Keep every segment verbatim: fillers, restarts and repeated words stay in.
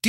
Do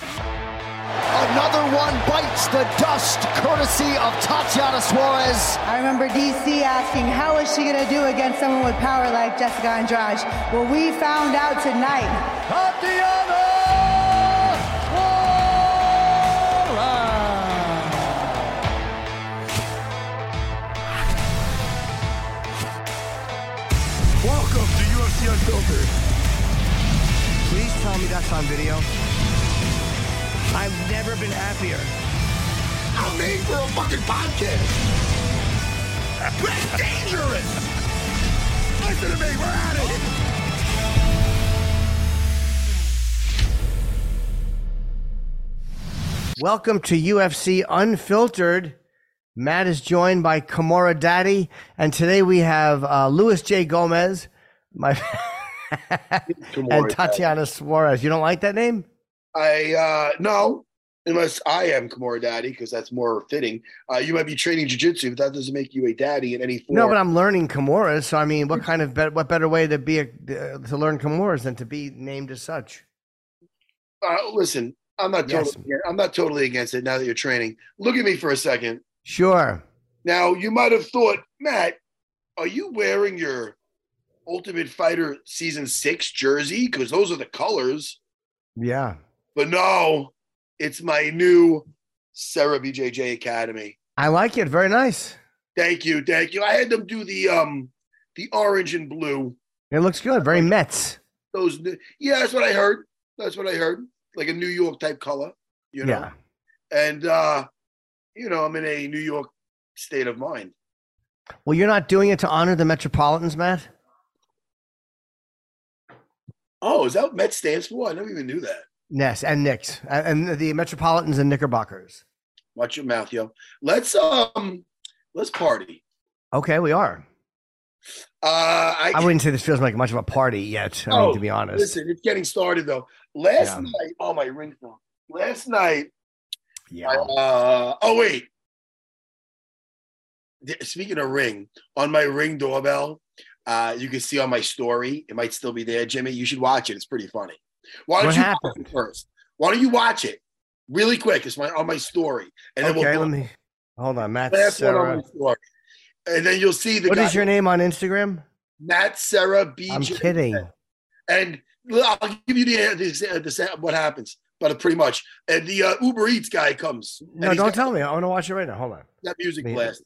Another one bites the dust, courtesy of Tatiana Suarez. I remember D C asking, how is she going to do against someone with power like Jessica Andrade? Well, we found out tonight. Tatiana Suarez! Welcome to U F C Unfiltered. Please tell me that's on video. I've never been happier. I'm made for a fucking podcast. That's dangerous. Listen to me, we're at it. Welcome to U F C Unfiltered. Matt is joined by Kimura Daddy, and today we have uh, Luis J. Gomez, my and Tatiana Suarez. You don't like that name? I uh, no, unless I am Kimura Daddy, because that's more fitting. Uh, you might be training jiu-jitsu, but that doesn't make you a daddy in any form. No, but I'm learning Kimuras, so I mean, what kind of be- what better way to be a, uh, to learn Kimuras than to be named as such? Uh, listen, I'm not yes. totally I'm not totally against it. Now that you're training, look at me for a second. Sure. Now you might have thought, Matt, are you wearing your Ultimate Fighter season six jersey? Because those are the colors. Yeah. But no, it's my new Sarah B J J Academy. I like it. Very nice. Thank you. Thank you. I had them do the um, the orange and blue. It looks good. Very Mets. Those, yeah, that's what I heard. That's what I heard. Like a New York type color, you know? Yeah. And, uh, you know, I'm in a New York state of mind. Well, you're not doing it to honor the Metropolitans, Matt? Oh, is that what Mets stands for? I never even knew that. Yes, and Knicks, and the Metropolitans and Knickerbockers. Watch your mouth, yo. Let's um, let's party. Okay, we are. Uh, I, I wouldn't say this feels like much of a party yet. I oh, mean, to be honest, listen, it's getting started though. Last yeah. night, oh my ring phone. Last night, yeah. I, uh, oh wait. Speaking of ring, on my Ring doorbell, uh, you can see on my story. It might still be there, Jimmy. You should watch it. It's pretty funny. Why don't what you happened? watch it first? Why don't you watch it really quick? It's my on my story, and okay, then we'll let me hold on, Matt. Last one on my story, and then you'll see the. What guy. is your name on Instagram? Matt Sarah B J. I'm kidding. And I'll give you the, the, the what happens, but pretty much. And the uh, Uber Eats guy comes. No, don't got, tell me. I want to watch it right now. Hold on. That music blast.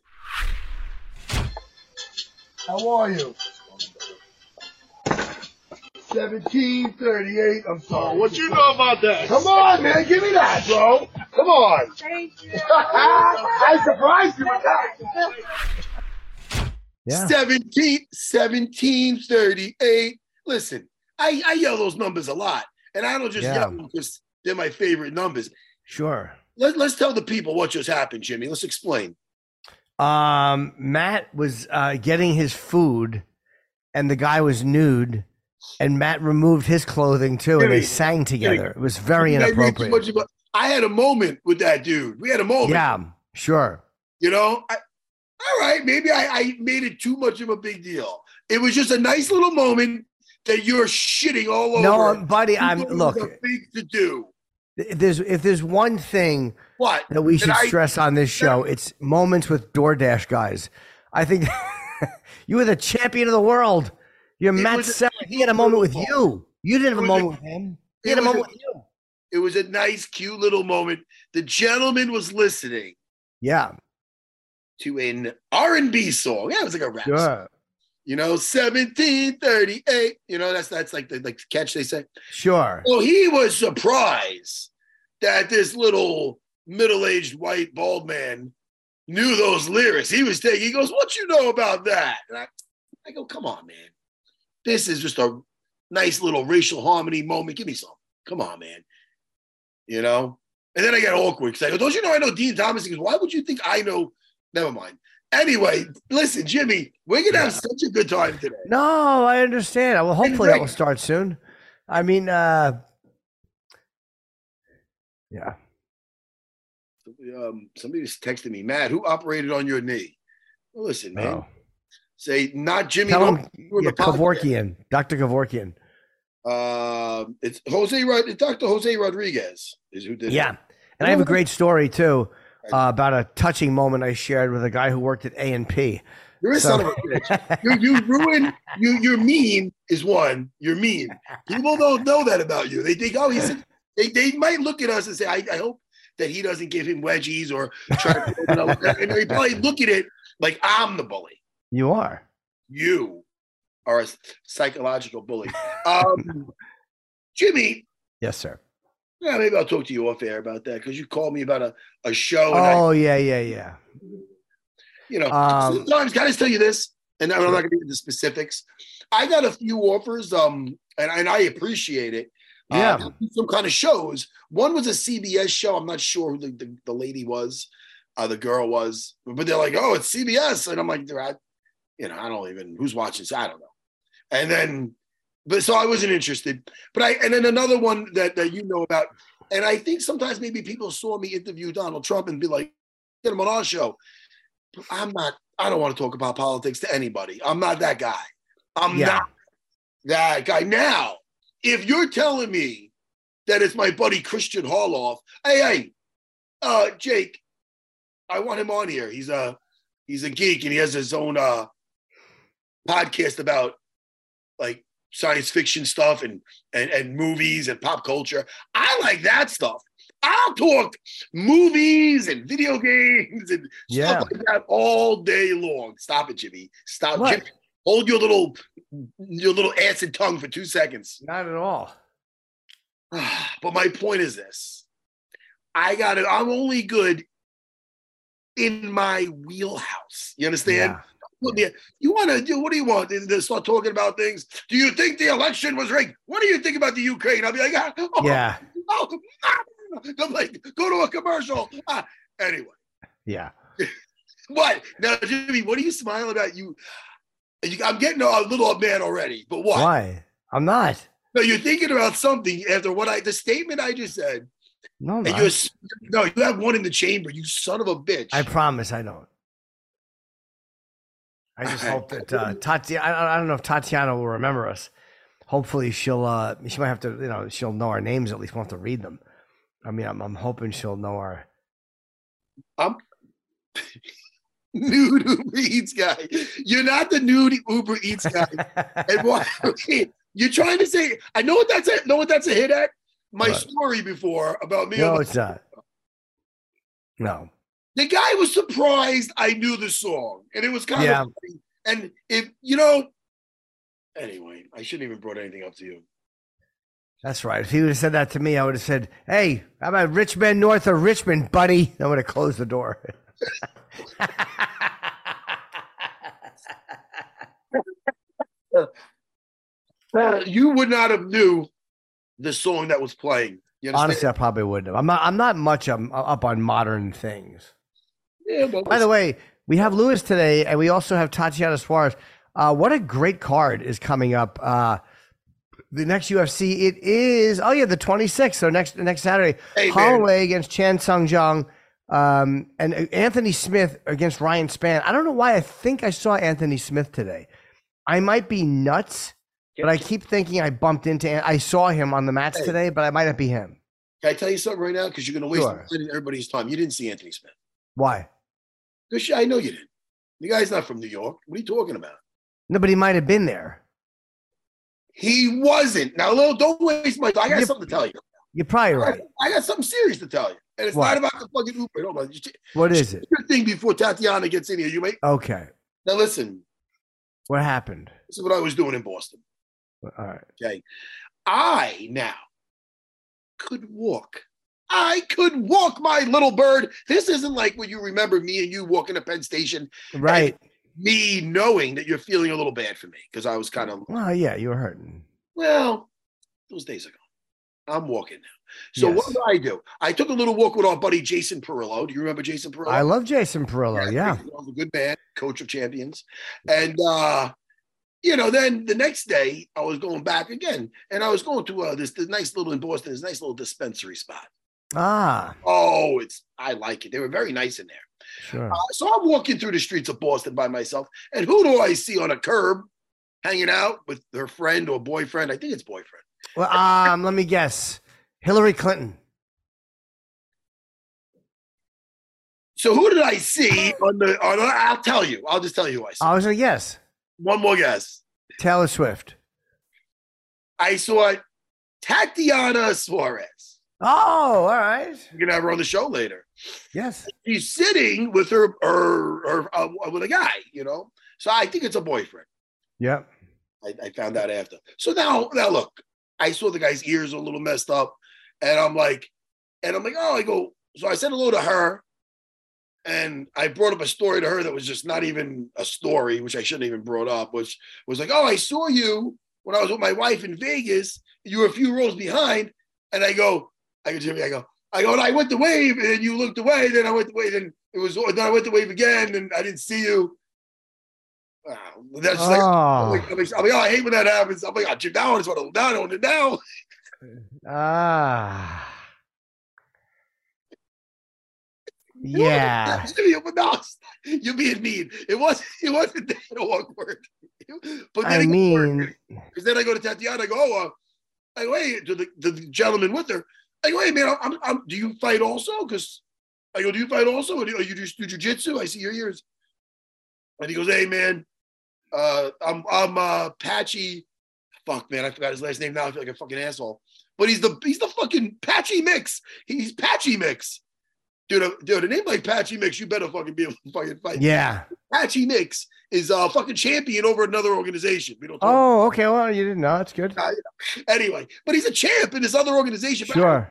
How are you? seventeen thirty-eight, I'm sorry. Oh, what you know about that? Come on, man, give me that, bro. Come on. Thank you. I surprised you with that. Yeah. seventeen, seventeen thirty-eight. Listen, I, I yell those numbers a lot, and I don't just yeah. yell them because they're my favorite numbers. Sure. Let, let's tell the people what just happened, Jimmy. Let's explain. Um, Matt was uh, getting his food, and the guy was nude. And Matt removed his clothing too, and they sang together. It was very inappropriate. I had a moment with that dude. We had a moment. Yeah, sure. You know, I, all right, maybe I, I made it too much of a big deal. It was just a nice little moment that you're shitting all over. No, buddy, I'm look. Big to do. There's if there's one thing what? that we should and stress I, on this show, yeah. it's moments with DoorDash guys. I think you were the champion of the world. Your Matt Sarah, he had a moment with you. You didn't have a moment a, with him. He had a moment a, with you. It was a nice, cute little moment. The gentleman was listening. Yeah. To an R and B song. Yeah, it was like a rap sure. song. You know, seventeen thirty-eight. You know, that's that's like the like catch they say. Sure. Well, he was surprised that this little middle-aged white bald man knew those lyrics. He was taking, he goes, what you know about that? And I, I go, come on, man. This is just a nice little racial harmony moment. Give me some. Come on, man. You know? And then I got awkward because I go, don't you know I know Dean Thomas? He goes, why would you think I know? Never mind. Anyway, listen, Jimmy, we're going to yeah. have such a good time today. No, I understand. Well, hopefully that will start soon. I mean, uh, yeah. Um, somebody just texted me, Matt, who operated on your knee? Well, listen, man. Oh. Say, not Jimmy. Tell him, yeah, Kevorkian, Doctor Kevorkian. Uh, it's Jose, Rod- Doctor Jose Rodriguez is who did yeah. it. Yeah, and I have a great story, too. Uh, about a touching moment I shared with a guy who worked at A and P. You're a so. son of a bitch. You, you ruin, you, you're mean is one. You're mean. People don't know that about you. They think, oh, he's, a, they, they might look at us and say, I, I hope that he doesn't give him wedgies or try to, you know, and they probably look at it like I'm the bully. You are. You are a psychological bully. Um, Jimmy. Yes, sir. Yeah, maybe I'll talk to you off air about that because you called me about a, a show. And oh, I, yeah, yeah, yeah. You know, um, sometimes, can I just tell you this? And I'm not going to get into specifics. I got a few offers, um, and, and I appreciate it. Yeah. Uh, some kind of shows. One was a C B S show. I'm not sure who the, the, the lady was, uh, the girl was. But they're like, oh, it's C B S. And I'm like, I, you know, I don't even, who's watching this? I don't know. And then. But so I wasn't interested. But I and then another one that, that you know about, and I think sometimes maybe people saw me interview Donald Trump and be like, get him on our show. I'm not, I don't want to talk about politics to anybody. I'm not that guy. I'm yeah. not that guy. Now, if you're telling me that it's my buddy Christian Harloff, hey, hey, uh, Jake, I want him on here. He's a he's a geek and he has his own uh, podcast about like science fiction stuff and, and and movies and pop culture. I like that stuff. I'll talk movies and video games and yeah. stuff like that all day long. Stop it, Jimmy. Stop, what? Jimmy. Hold your little your little ass and tongue for two seconds. Not at all. But my point is this: I got it. I'm only good in my wheelhouse. You understand? Yeah. You want to do, what do you want? They start talking about things. Do you think the election was rigged? What do you think about the Ukraine? I'll be like, ah, oh, yeah. Oh, ah. I'm like, go to a commercial. Ah. Anyway. Yeah. What? Now, Jimmy, what are you smiling about? You, you I'm getting a little man already, but what? Why? I'm not. No, you're thinking about something after what I, the statement I just said. No, and you're, no, you have one in the chamber, you son of a bitch. I promise I don't. I just hope that uh, Tatiana, I, I don't know if Tatiana will remember us. Hopefully she'll, uh, she might have to, you know, she'll know our names. At least we'll have to read them. I mean, I'm, I'm hoping she'll know our. I'm nude Uber Eats guy. You're not the nude Uber Eats guy. And why, you're trying to say, I know what that's a, know what that's a hit at? My what? Story before about me. No, it's not. No. The guy was surprised I knew the song, and it was kind yeah. of funny. And if you know, anyway, I shouldn't even brought anything up to you. That's right. If he would have said that to me, I would have said, "Hey, how about Richmond north of Richmond, buddy?" I would have closed the door. You would not have knew the song that was playing. Honestly, I probably wouldn't have. I'm not. I'm not much up, up on modern things. Yeah, but by the way, we have Luis today, and we also have Tatiana Suarez. Uh, what a great card is coming up. Uh, the next U F C, it is, oh yeah, the twenty-sixth, so next next Saturday. Hey, Holloway man. Against Chan Sung Jung, um, and Anthony Smith against Ryan Spann. I don't know why I think I saw Anthony Smith today. I might be nuts, but I keep thinking I bumped into An- I saw him on the mats hey. Today, but I might not be him. Can I tell you something right now? Because you're going to waste sure. everybody's time. You didn't see Anthony Smith. Why? I know you didn't. The guy's not from New York. What are you talking about? No, but he might have been there. He wasn't. Now, Lil, don't waste my time. I got you're, something to tell you. You're probably right. I, I got something serious to tell you. And it's what? Not about the fucking Uber. Hold on. What is it? Your thing before Tatiana gets in here. You wait. Okay. Now, listen. What happened? This is what I was doing in Boston. All right. Okay. I now could walk. I could walk, my little bird. This isn't like when you remember me and you walking to Penn Station. Right. Me knowing that you're feeling a little bad for me because I was kind of. Well, yeah, you were hurting. Well, those days ago. I'm walking now. So yes. What did I do? I took a little walk with our buddy Jason Perillo. Do you remember Jason Perillo? I love Jason Perillo, yeah. yeah. He was a good man, coach of champions. And, uh, you know, then the next day I was going back again. And I was going to uh, this, this nice little in Boston, this nice little dispensary spot. Ah. Oh, it's I like it. They were very nice in there. Sure. Uh, so I'm walking through the streets of Boston by myself. And who do I see on a curb hanging out with her friend or boyfriend? I think it's boyfriend. Well, um, let me guess. Hillary Clinton. So who did I see on the, on the, I'll tell you. I'll just tell you who I saw. I was a guess. One more guess. Taylor Swift. I saw Tatiana Suarez. Oh, all right. We're going to have her on the show later. Yes. She's sitting with her, her, her uh, with a guy, you know? So I think it's a boyfriend. Yep. I, I found out after. So now, now look, I saw the guy's ears a little messed up, and I'm like, and I'm like, oh, I go. So I said hello to her, and I brought up a story to her that was just not even a story, which I shouldn't have even brought up, which was like, oh, I saw you when I was with my wife in Vegas. You were a few rows behind, and I go, I go, Jimmy, I go, I go, and I went to wave, and you looked away. Then I went to wave, and it was, then I went to wave again, and I didn't see you. Wow. That's oh. Like, I'm like, I'm like, I'm like, oh, I hate when that happens. I'm like, oh, Jim, now I just want to down on it now. Ah. Yeah. You're being mean. It wasn't, it wasn't that awkward. But then I mean, because then I go to Tatiana, I go, oh, uh, I go, hey, to the, to the gentleman with her. I go, hey, man, I'm, I'm, do you fight also? Because I go, do you fight also? Or do you just do jiu-jitsu? I see your ears. And he goes, hey, man. Uh, I'm I'm uh, Patchy. Fuck, man, I forgot his last name now. I feel like a fucking asshole. But he's the he's the fucking Patchy Mix. He's Patchy Mix, dude. Uh, dude, a name like Patchy Mix, you better fucking be able to fucking fight. Yeah, Patchy Mix is a uh, fucking champion over another organization. We don't. Oh, okay. Well, you didn't know. That's good. Uh, you know. Anyway, but he's a champ in this other organization. Sure.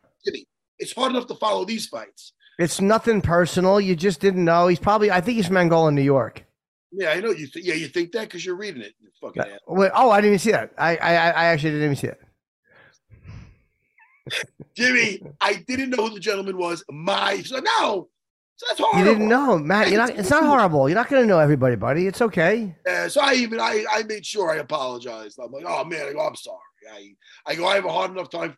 It's hard enough to follow these fights. It's nothing personal. You just didn't know. He's probably. I think he's from Angola, New York. Yeah, I know you. Th- yeah, you think that because you're reading it. You fucking uh, wait, oh, I didn't even see that. I, I, I actually didn't even see it. Jimmy, I didn't know who the gentleman was. My so no, so that's horrible. You didn't know, Matt. You're not. It's not horrible. You're not going to know everybody, buddy. It's okay. Yeah. So I even I, I made sure I apologized. I'm like, oh man, I go, I'm sorry. I I go, I have a hard enough time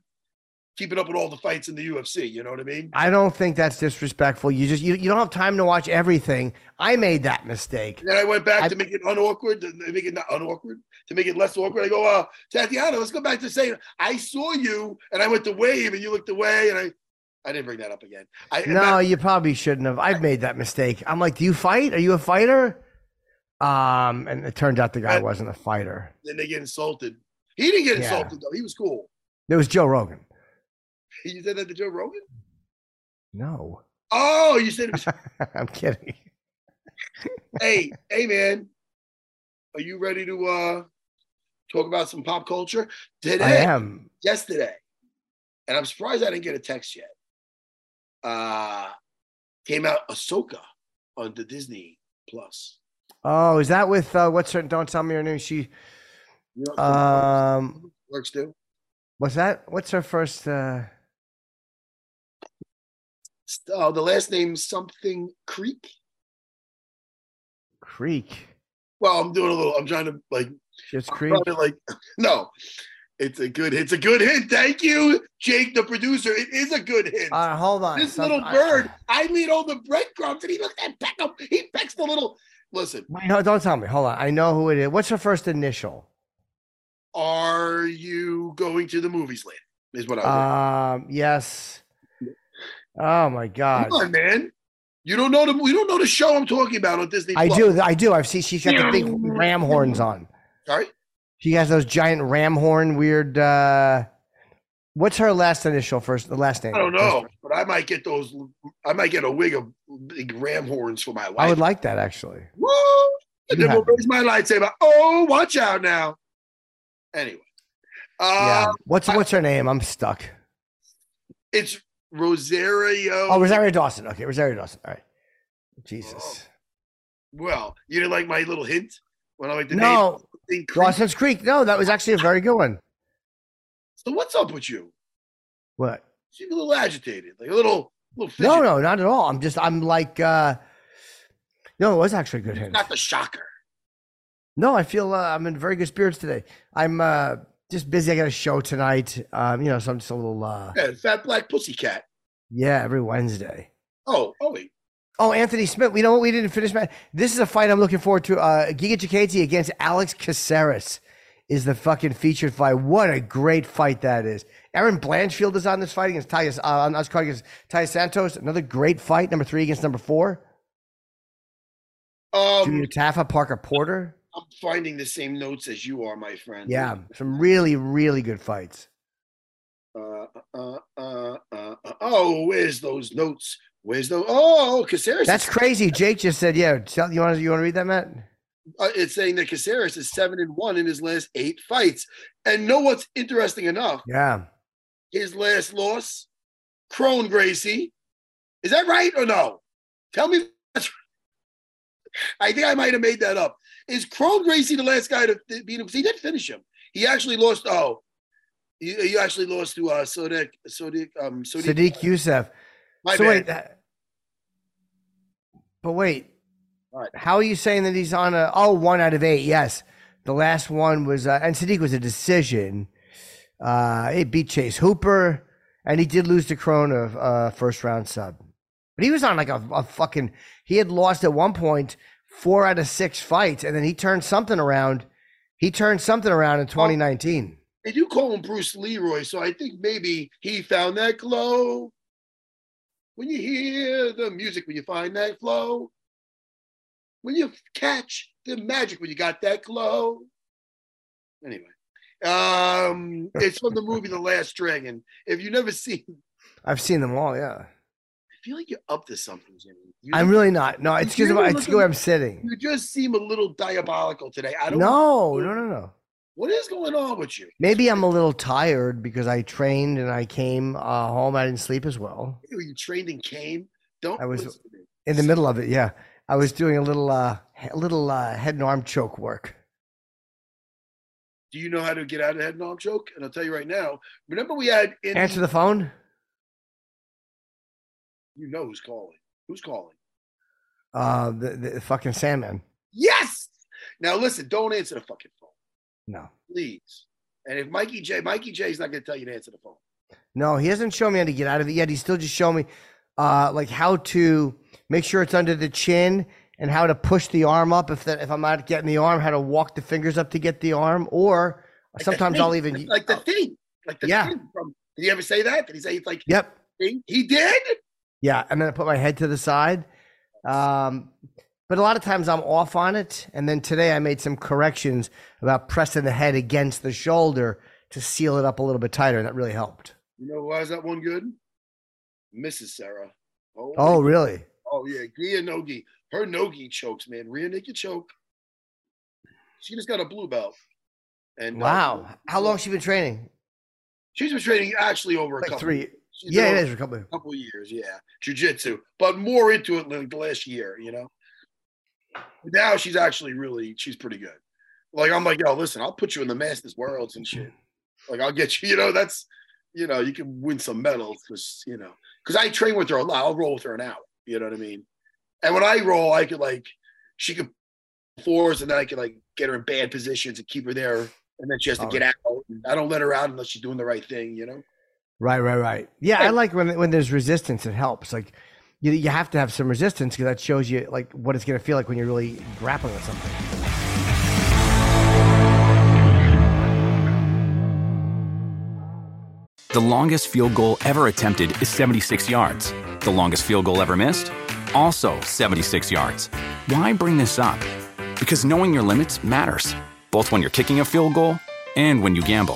keeping up with all the fights in the U F C. You know what I mean? I don't think that's disrespectful. You just, you, you don't have time to watch everything. I made that mistake. And then I went back I, to make it unawkward, to make it not unawkward, to make it less awkward. I go, uh, Tatiana, let's go back to saying, I saw you and I went to wave and you looked away. And I, I didn't bring that up again. I, no, that, you probably shouldn't have. I've made that mistake. I'm like, do you fight? Are you a fighter? Um, and it turned out the guy I, wasn't a fighter. Then they get insulted. He didn't get yeah. insulted though. He was cool. There was Joe Rogan. You said that to Joe Rogan? No. Oh, you said it was- I'm kidding. Hey, hey, man. Are you ready to uh, talk about some pop culture? Today, I am. Yesterday, and I'm surprised I didn't get a text yet, uh, came out Ahsoka on the Disney Plus. Oh, is that with uh, what's her? Don't tell me her name. She you know, um, works too. What's that? What's her first? Uh... Oh, the last name something Creek. Creek. Well, I'm doing a little. I'm trying to like. It's Creek. To, like no, it's a good. It's a good hint. Thank you, Jake, the producer. It is a good hint. Uh, hold on. This Some, little bird. I, I lead all the breadcrumbs, and he looks at peck up. He pecks the little. Listen. Wait, no, don't tell me. Hold on. I know who it is. What's her first initial? Are you going to the movies later? Is what I. Um. Yes. Oh my God! Come on, man. You don't know the. We don't know the show I'm talking about on Disney Plus. I do. I do. I've seen. She's got the big ram horns on. Sorry. She has those giant ram horn weird. Uh, what's her last initial? First, the last name. I don't know, first. But I might get those. I might get a wig of big ram horns for my wife. I would like that actually. Woo! And then we'll raise my lightsaber. Oh, watch out now. Anyway. Uh, yeah. What's I, what's her name? I'm stuck. It's Rosario. Oh, Rosario Dawson. Okay, Rosario Dawson. All right. Jesus. Oh. Well, you didn't like my little hint when I like the no. name? No. Dawson's Creek. No, that was actually a very good one. So what's up with you? What? She's a little agitated, like a little, little fidget. No, no, not at all. I'm just, I'm like, uh, no, it was actually a good hint. It's not the shocker. No, I feel uh, I'm in very good spirits today. I'm uh, just busy. I got a show tonight. Um, you know, so I'm just a little. Uh, yeah, Fat Black Pussycat. Yeah, every Wednesday. Oh, oh, wait. Oh, Anthony Smith. You know what? We didn't finish. Man. This is a fight I'm looking forward to. Uh, Giga Chikadze against Alex Caceres is the fucking featured fight. What a great fight that is. Aaron Blanchfield is on this fight against Tyus, uh, on this card against Tyus Santos. Another great fight. Number three against number four. Um, Junior Taffa, Parker Porter. I'm finding the same notes as you are, my friend. Yeah, some really, really good fights. Uh, uh, uh, uh, uh, oh, where's those notes? Where's those? Oh, Caceres. That's crazy. Jake just said, yeah. You want to you want to read that, Matt? Uh, it's saying that Caceres is seven and one in his last eight fights. And know what's interesting enough? Yeah. His last loss, Crone Gracie. Is that right or no? Tell me if that's right. I think I might have made that up. Is Crone Gracie the last guy to beat him? He did finish him. He actually lost. Oh, you, you actually lost to uh, Sodiq Sodiq um, Sodiq, Sodiq Youssef. My so bad. Wait, that, but wait, all right. How are you saying that he's on a? Oh, one out of eight. Yes, the last one was, uh, and Sodiq was a decision. Uh, it beat Chase Hooper, and he did lose to Crone of uh, first round sub. But he was on like a, a fucking, he had lost at one point four out of six fights. And then he turned something around. He turned something around in twenty nineteen. They do call him Bruce Leroy. So I think maybe he found that glow. When you hear the music, when you find that flow. When you catch the magic, when you got that glow. Anyway, um, it's from the movie The Last Dragon. If you've never seen. I've seen them all, yeah. I feel like you're up to something, Jimmy. You I'm really not. No, it's because it's where I'm sitting. You just seem a little diabolical today. I don't. No, no, no, no. What is going on with you? Maybe I'm a little tired because I trained and I came uh, home. I didn't sleep as well. You trained and came. Don't. I was in the middle of it. Yeah, I was doing a little, uh, a little uh, head and arm choke work. Do you know how to get out of head and arm choke? And I'll tell you right now. Remember, we had in- answer the phone. You know who's calling. Who's calling? Uh, the, the fucking Sandman. Yes! Now, listen, don't answer the fucking phone. No. Please. And if Mikey J, Mikey J's not going to tell you to answer the phone. No, he hasn't shown me how to get out of it yet. He's still just showing me uh, like how to make sure it's under the chin and how to push the arm up if that if I'm not getting the arm, how to walk the fingers up to get the arm. Or like sometimes I'll even... Like the thing. Like the yeah. thing. From, did he ever say that? Did he say it's like... Yep. Thing? He did? Yeah, and then I put my head to the side. Um, but a lot of times I'm off on it. And then today I made some corrections about pressing the head against the shoulder to seal it up a little bit tighter. And that really helped. You know, why is that one good? Missus Sarah. Oh, oh really? Oh, yeah. Gia Nogi. Her Nogi chokes, man. Rear naked choke. She just got a blue belt. And wow. Uh, How long has she been training? She's been training actually over like a couple three. She's yeah, it is a couple of couple years. Yeah, jiu-jitsu, but more into it than the last year. You know, now she's actually really she's pretty good. Like I'm like, yo, listen, I'll put you in the Masters Worlds and shit. Like I'll get you. You know, that's you know, you can win some medals because you know, because I train with her a lot. I'll roll with her an hour. You know what I mean? And when I roll, I could like she could fours, and then I could like get her in bad positions and keep her there, and then she has to oh. get out. I don't let her out unless she's doing the right thing. You know. Right, right, right. Yeah, I like when when there's resistance, it helps. Like, you you have to have some resistance because that shows you like what it's gonna feel like when you're really grappling with something. The longest field goal ever attempted is seventy-six yards. The longest field goal ever missed, also seventy-six yards. Why bring this up? Because knowing your limits matters, both when you're kicking a field goal and when you gamble.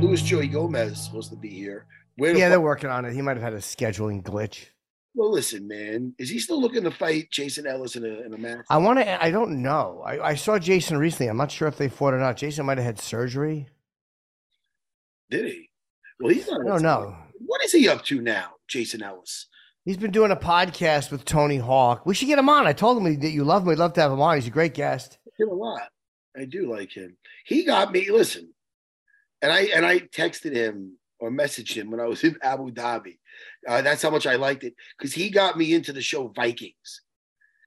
Luis J. Gomez is supposed to be here. Where yeah, the they're working on it. He might have had a scheduling glitch. Well, listen, man. Is he still looking to fight Jason Ellis in a, in a match? I want to. I don't know. I, I saw Jason recently. I'm not sure if they fought or not. Jason might have had surgery. Did he? Well, he's not. I don't know. What is he up to now, Jason Ellis? He's been doing a podcast with Tony Hawk. We should get him on. I told him that you love him. We'd love to have him on. He's a great guest. I like him a lot. I do like him. He got me. Listen. And I and I texted him or messaged him when I was in Abu Dhabi. Uh, that's how much I liked it, because he got me into the show Vikings.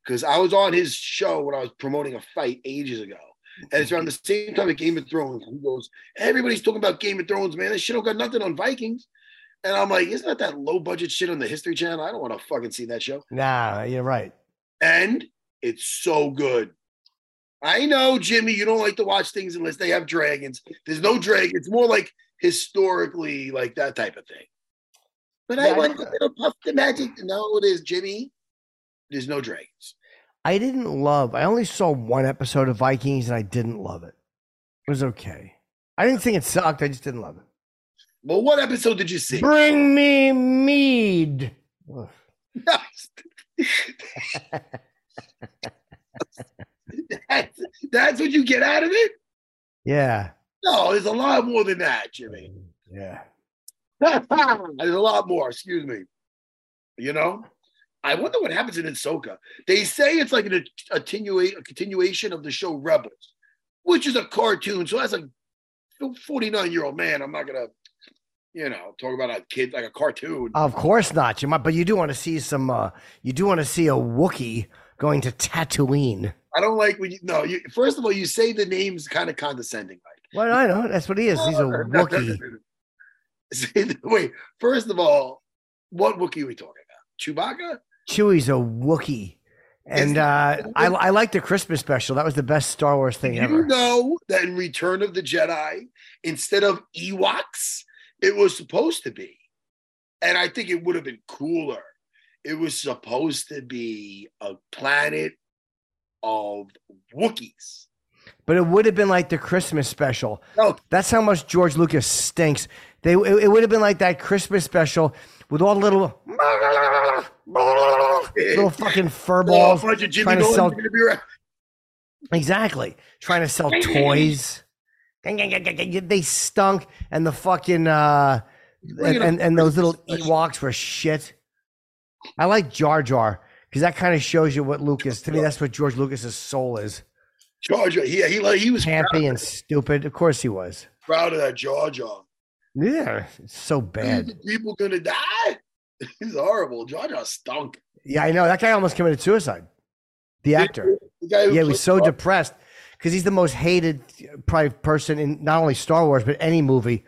Because I was on his show when I was promoting a fight ages ago. And it's around the same time as Game of Thrones. He goes, everybody's talking about Game of Thrones, man. This shit don't got nothing on Vikings. And I'm like, isn't that that low-budget shit on the History Channel? I don't want to fucking see that show. Nah, you're right. And it's so good. I know, Jimmy, you don't like to watch things unless they have dragons. There's no dragon. It's more like historically, like that type of thing. But yeah, I want to little puff the magic. No, it is, Jimmy. There's no dragons. I didn't love. I only saw one episode of Vikings, and I didn't love it. It was okay. I didn't think it sucked. I just didn't love it. Well, what episode did you see? Bring me mead. That's, that's what you get out of it? Yeah. No, there's a lot more than that, Jimmy. Yeah. There's a lot more, excuse me. You know? I wonder what happens in Ahsoka. They say it's like an, a, a continuation of the show Rebels, which is a cartoon. So as a forty-nine-year-old man, I'm not going to, you know, talk about a kid like a cartoon. Of course not. You might, but you do want to see some, uh, you do want to see a Wookiee going to Tatooine. I don't like when you, no, you, first of all, you say the name's kind of condescending. Like, well, I know. That's what he is. He's a Wookiee. Wait, first of all, what Wookiee are we talking about? Chewbacca? Chewie's a Wookiee. And uh, I, I like the Christmas special. That was the best Star Wars thing ever. You know that in Return of the Jedi, instead of Ewoks, it was supposed to be, and I think it would have been cooler. It was supposed to be a planet of Wookiees. But it would have been like the Christmas special. No. That's how much George Lucas stinks. They it, it would have been like that Christmas special with all the little little fucking fur balls oh, trying Jimmy to Nolan sell right. Exactly. Trying to sell toys. They stunk, and the fucking uh and, and, and those little Ewoks were shit. I like Jar Jar, because that kind of shows you what Lucas, to me, that's what George Lucas's soul is. Jar Jar, yeah, he like he was campy and stupid. Of course he was. Proud of that Jar Jar. Yeah, it's so bad. Are people gonna die? He's horrible. Jar Jar stunk. Yeah, I know. That guy almost committed suicide. The actor. The guy who yeah, he was so Star- depressed because he's the most hated probably person in not only Star Wars but any movie.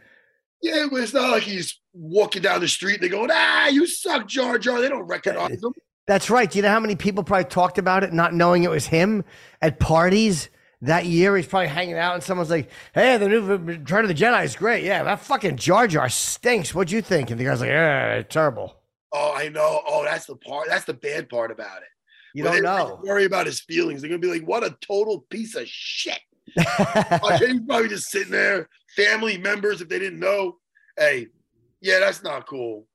Yeah, but it's not like he's walking down the street and they go, ah, you suck, Jar Jar. They don't recognize him. That's right. Do you know how many people probably talked about it not knowing it was him at parties that year? He's probably hanging out and someone's like, hey, the new Return of the Jedi is great. Yeah, that fucking Jar Jar stinks. What'd you think? And the guy's like, yeah, terrible. Oh, I know. Oh, that's the part. That's the bad part about it. You when don't know. Worry about his feelings. They're going to be like, what a total piece of shit. Oh, he's probably just sitting there. Family members, if they didn't know, hey, yeah, that's not cool.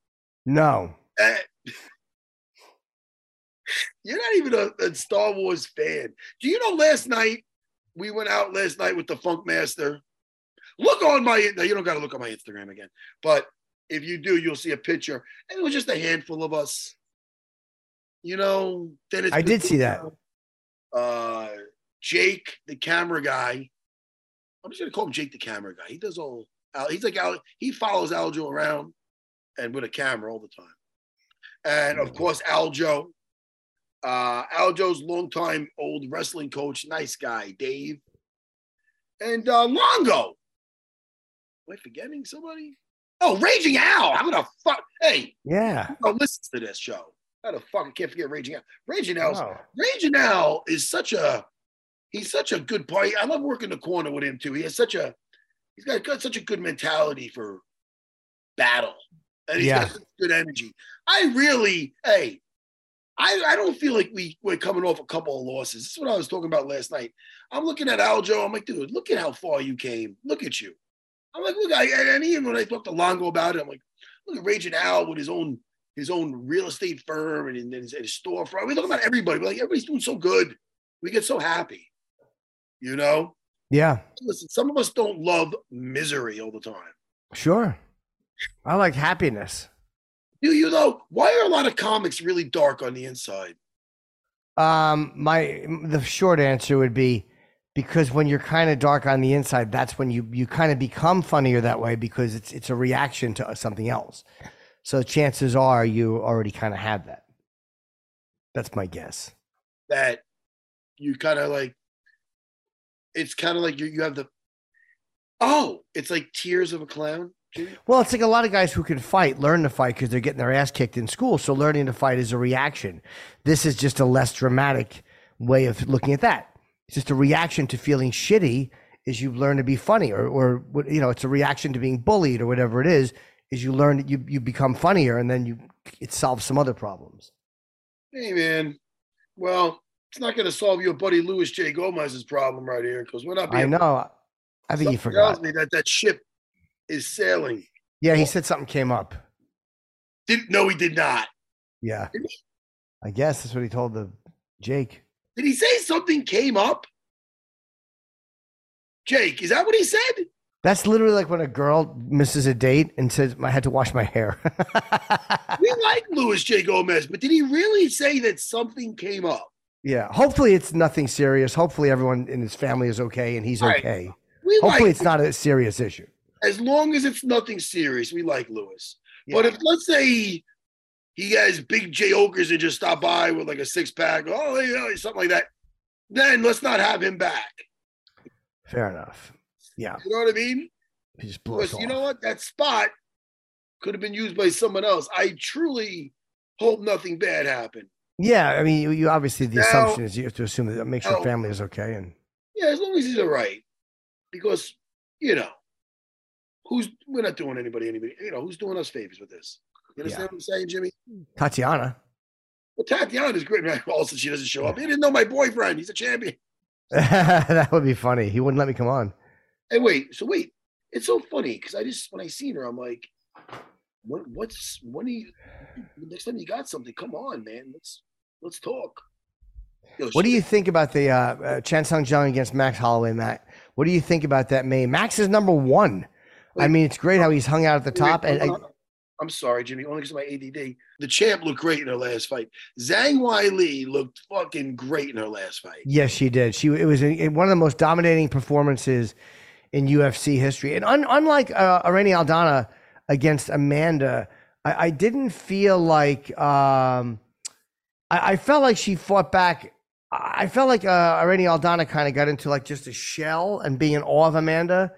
No. Hey, you're not even a, a Star Wars fan. Do you know last night, we went out last night with the Funk Master? Look on my, no, you don't got to look on my Instagram again, but If you do, you'll see a picture. And it was just a handful of us. You know, then it's I did see that. Uh, Jake, the camera guy. I'm just going to call him Jake, the camera guy. He does all, he's like, he follows Aljo around and with a camera all the time. And of course, Aljo, uh, Aljo's longtime old wrestling coach, nice guy, Dave. And uh, Longo. Am I forgetting somebody? Oh, Raging Al. How the fuck? Hey. Yeah. Oh, listen to this show. How the fuck? I can't forget Raging Al. Raging Al's, wow. Raging Al is such a, he's such a good party. I love working the corner with him too. He has such a, he's got, got such a good mentality for battle. And he's yeah. got good energy. I really, hey, I, I don't feel like we, we're coming off a couple of losses. This is what I was talking about last night. I'm looking at Aljo. I'm like, dude, look at how far you came. Look at you. I'm like, look, I, and even when I talked to Longo about it, I'm like, look at Raging Al with his own his own real estate firm and, and his, his storefront. We talk about everybody. We're like, everybody's doing so good. We get so happy, you know? Yeah. Listen, some of us don't love misery all the time. Sure. I like happiness. Do you know why are a lot of comics really dark on the inside? Um, my the short answer would be because when you're kind of dark on the inside, that's when you you kind of become funnier that way because it's it's a reaction to something else. So chances are you already kind of have that. That's my guess. That you kind of like. It's kind of like you you have the. Oh, it's like tears of a clown. Well, it's like a lot of guys who can fight learn to fight because they're getting their ass kicked in school. So learning to fight is a reaction. This is just a less dramatic way of looking at that. It's just a reaction to feeling shitty is you learn to be funny or, or you know, it's a reaction to being bullied or whatever it is, is you learn that you, you become funnier and then you it solves some other problems. Hey, man. Well, it's not going to solve your buddy Luis J. Gomez's problem right here because we're not being I know. I think you forgot. Tells me that that ship is sailing. Yeah, he said something came up. Didn't no, he did not. Yeah, did I guess that's what he told the Jake. Did he say something came up? Jake, is that what he said? That's literally like when a girl misses a date and says, "I had to wash my hair." We like Luis J. Gomez, but did he really say that something came up? Yeah, hopefully it's nothing serious. Hopefully everyone in his family is okay and he's All okay. Right. We hopefully like it's not a serious issue. As long as it's nothing serious, we like Luis. Yeah. But if, let's say, he has big J. Okers and just stop by with like a six-pack, oh, you know, something like that, then let's not have him back. Fair enough. Yeah. You know what I mean? He just blew because, us off. You know what? That spot could have been used by someone else. I truly hope nothing bad happened. Yeah, I mean, you, you obviously, the now, assumption is you have to assume that make sure oh, family is okay. and Yeah, as long as he's all right. Because, you know. Who's we're not doing anybody, anybody, you know, who's doing us favors with this? You understand yeah. what I'm saying, Jimmy? Tatiana. Well, Tatiana's great. Also, she doesn't show up. He didn't know my boyfriend. He's a champion. That would be funny. He wouldn't let me come on. Hey, wait. So wait. It's so funny because I just when I seen her, I'm like, what, what's when he next time you got something? Come on, man. Let's let's talk. Yo, what she, do you think about the uh, uh, Chan Sung Jung against Max Holloway, Matt? What do you think about that, May? Max is number one. Wait, I mean, it's great how he's hung out at the top. Wait, and I, I'm sorry, Jimmy, only because of my A D D. The champ looked great in her last fight. Zhang Weili looked fucking great in her last fight. Yes, she did. She It was a, one of the most dominating performances in U F C history. And un, unlike uh, Irene Aldana against Amanda, I, I didn't feel like um, – I, I felt like she fought back. I felt like uh, Irene Aldana kind of got into like just a shell and being in awe of Amanda.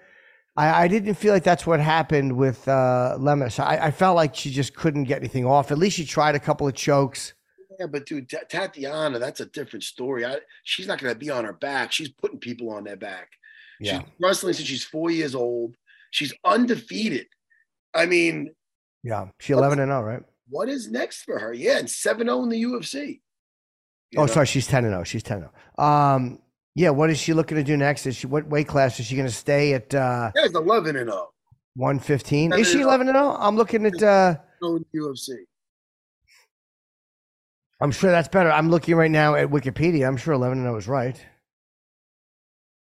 I, I didn't feel like that's what happened with uh, Lemos. I, I felt like she just couldn't get anything off. At least she tried a couple of chokes. Yeah, but dude, T- Tatiana, that's a different story. I, she's not going to be on her back. She's putting people on their back. Yeah. She's wrestling since she's four years old. She's undefeated. I mean. Yeah, she's eleven and oh, right? What is next for her? Yeah, and seven oh in the U F C. Oh, know? sorry, she's ten and oh. She's ten and oh. Um, Yeah, what is she looking to do next? Is she what weight class is she going to stay at? Uh, yeah, it's eleven and zero. One fifteen. Is she eleven and zero? I'm looking at uh, U F C. I'm sure that's better. I'm looking right now at Wikipedia. I'm sure eleven and zero is right.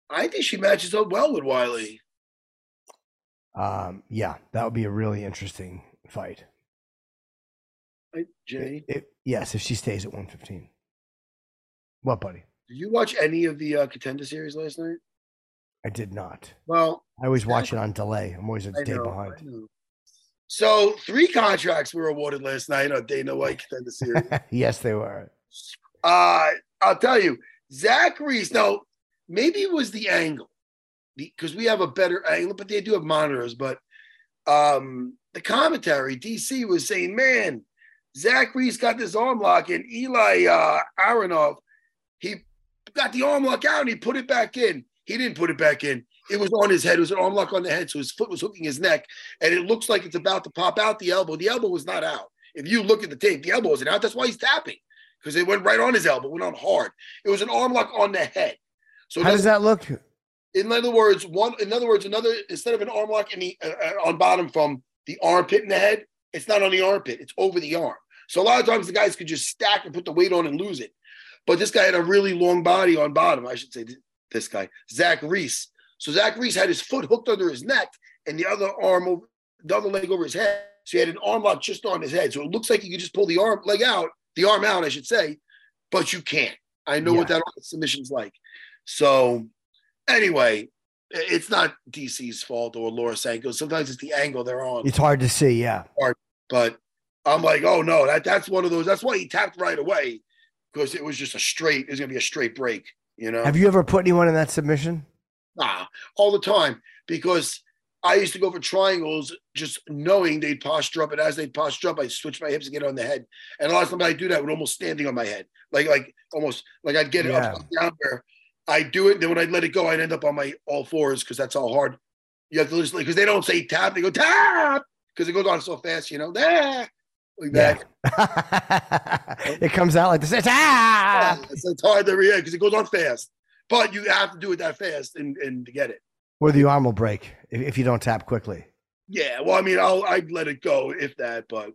I think she matches up well with Wiley. um, yeah, that would be a really interesting fight. I, Jenny? It, it, yes, if she stays at one fifteen. What, buddy? Did you watch any of the uh, Contender series last night? I did not. Well, I always watch it on delay. I'm always a I day know, behind. So three contracts were awarded last night on Dana White Contender series. Yes, they were. Uh, I'll tell you, Zach Reese. Now, maybe it was the angle, because we have a better angle, but they do have monitors. But um, the commentary, D C was saying, man, Zach Reese got this arm lock, and Eli uh, Aronov, he got the arm lock out, and he put it back in. He didn't put it back in. It was on his head. It was an arm lock on the head, so his foot was hooking his neck, and it looks like it's about to pop out the elbow. The elbow was not out. If you look at the tape, the elbow wasn't out. That's why he's tapping, because it went right on his elbow, went on hard. It was an arm lock on the head. So how does that look? In other words, one. In other words, another instead of an arm lock in the, uh, on bottom from the armpit in the head, it's not on the armpit. It's over the arm. So a lot of times the guys could just stack and put the weight on and lose it. But this guy had a really long body on bottom. I should say this guy, Zach Reese. So Zach Reese had his foot hooked under his neck and the other arm, over, the other leg over his head. So he had an arm lock just on his head. So it looks like you could just pull the arm leg out, the arm out, I should say, but you can't. I know yeah. what that submission's like. So anyway, it's not D C's fault or Laura Sanko's. Sometimes it's the angle they're on. It's hard to see, yeah. Hard, but I'm like, oh no, that that's one of those. That's why he tapped right away, because it was just a straight. It was gonna be a straight break, you know. Have you ever put anyone in that submission? Nah, all the time, because I used to go for triangles, just knowing they'd posture up, and as they'd posture up, I'd switch my hips and get it on the head. And a lot of times I do that with almost standing on my head, like like almost like I'd get it yeah. up down there. I do it, and then when I let it go, I'd end up on my all fours, because that's how hard you have to listen. Because they don't say tap, they go tap, because it goes on so fast, you know. Ah, like that. Yeah. It comes out like this. Ah! Yeah, it's, it's hard to react because it goes on fast. But you have to do it that fast and, and to get it. Or the arm will break if, if you don't tap quickly. Yeah, well, I mean, I'll, I'd let it go if that. But,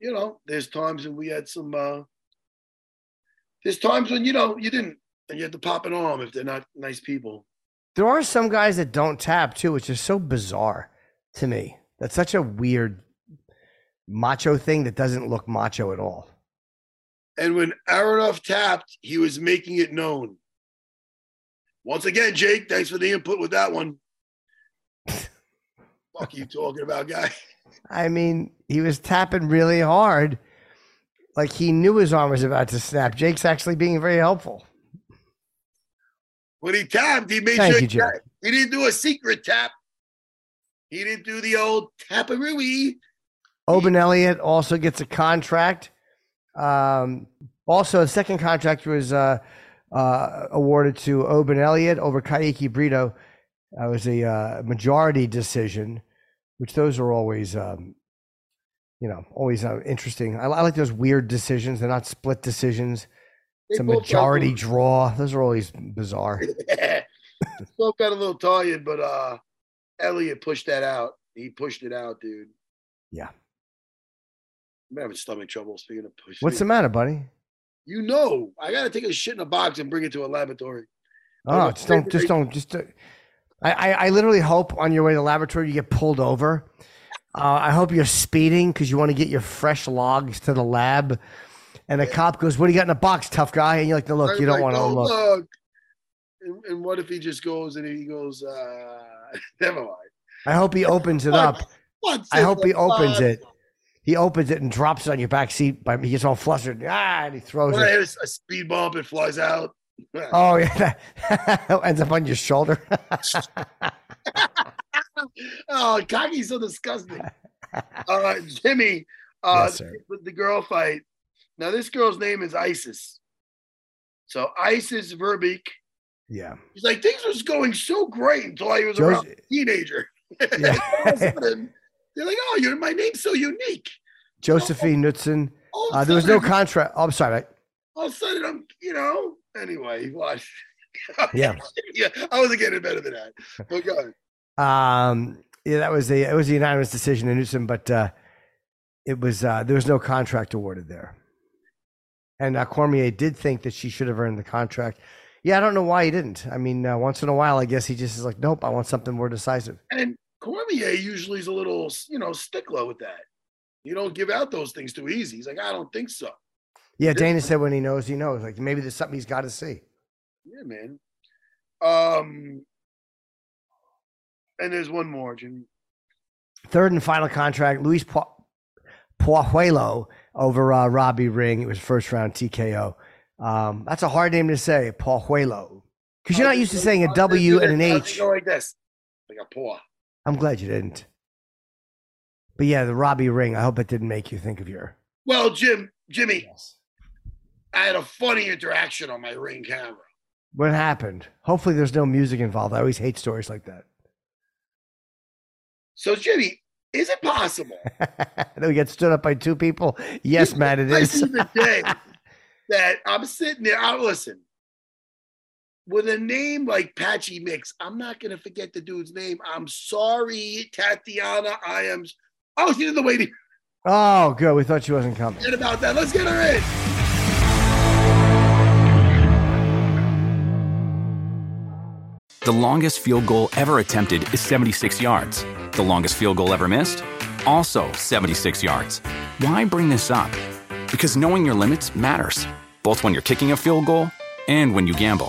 you know, there's times when we had some uh, – there's times when, you know, you didn't. And you have to pop an arm if they're not nice people. There are some guys that don't tap, too, which is so bizarre to me. That's such a weird macho thing that doesn't look macho at all. And when Aronoff tapped, he was making it known. Once again, Jake, thanks for the input with that one. Fuck you talking about, guy. I mean, he was tapping really hard. Like he knew his arm was about to snap. Jake's actually being very helpful. When he tapped, he made Thank sure he, you, he didn't do a secret tap. He didn't do the old taparooey. Oben Elliott also gets a contract. Um, also, a second contract was uh, uh, awarded to Oben Elliott over Kaiki Brito. That was a uh, majority decision, which those are always, um, you know, always uh, interesting. I, I like those weird decisions. They're not split decisions. It's they a majority draw. Those are always bizarre. Yeah. Both got a little tired, but uh, Elliot pushed that out. He pushed it out, dude. Yeah. I'm having stomach trouble. Speaking of pushing. What's the matter, buddy? You know, I got to take a shit in a box and bring it to a laboratory. Oh, just don't, just don't, just don't. I, I, I literally hope on your way to the laboratory you get pulled over. Uh, I hope you're speeding because you want to get your fresh logs to the lab. And the yeah. cop goes, "What do you got in a box, tough guy?" And you're like, "No, look, I'm you don't like, want to look." look. And, and what if he just goes and he goes, uh, "Never mind." I hope he opens it up. What's I hope he box? opens it. He opens it and drops it on your back seat. By he gets all flustered. Ah, and he throws well, it. There's a speed bump. It flies out. Oh yeah, it ends up on your shoulder. Oh, Kaki's so disgusting. Uh, Jimmy, uh, yes, the, the girl fight. Now, this girl's name is Isis. So, Isis Verbeek. Yeah. She's like, things was going so great until I was Joe's, around a teenager. Yeah. Sudden, they're like, oh, you're, my name's so unique. Josephine so, Knutson. Uh, there was no contract. Oh, I'm sorry. All of a sudden, I'm, you know, anyway. Watch. Yeah. Yeah. I wasn't getting better than that. But go ahead. Um, yeah, that was a, it was a unanimous decision in Knutson, but uh, it was, uh, there was no contract awarded there. And uh, Cormier did think that she should have earned the contract. Yeah, I don't know why he didn't. I mean, uh, once in a while, I guess he just is like, nope, I want something more decisive. And Cormier usually is a little, you know, stickler with that. You don't give out those things too easy. He's like, I don't think so. Yeah, Dana said when he knows, he knows. Like, maybe there's something he's got to see. Yeah, man. Um, and there's one more, Jimmy. Third and final contract, Luis Poahuelo over uh, Robbie Ring. It was first round T K O. Um, that's a hard name to say, Poahuelo. Because you're not used to saying a W and an H. Go like this. Like a paw. I'm glad you didn't. But yeah, the Robbie Ring, I hope it didn't make you think of your... Well, Jim, Jimmy, yes. I had a funny interaction on my Ring camera. What happened? Hopefully there's no music involved. I always hate stories like that. So, Jimmy, is it possible that we get stood up by two people? Yes, Matt, it is. The day that I'm sitting there, I listen, with a name like Patchy Mix, I'm not going to forget the dude's name. I'm sorry, Tatiana. I am. Oh, she's in the waiting. Oh, good. We thought she wasn't coming. Forget about that. Let's get her in. The longest field goal ever attempted is seventy-six yards. The longest field goal ever missed? Also seventy-six yards. Why bring this up? Because knowing your limits matters, both when you're kicking a field goal and when you gamble.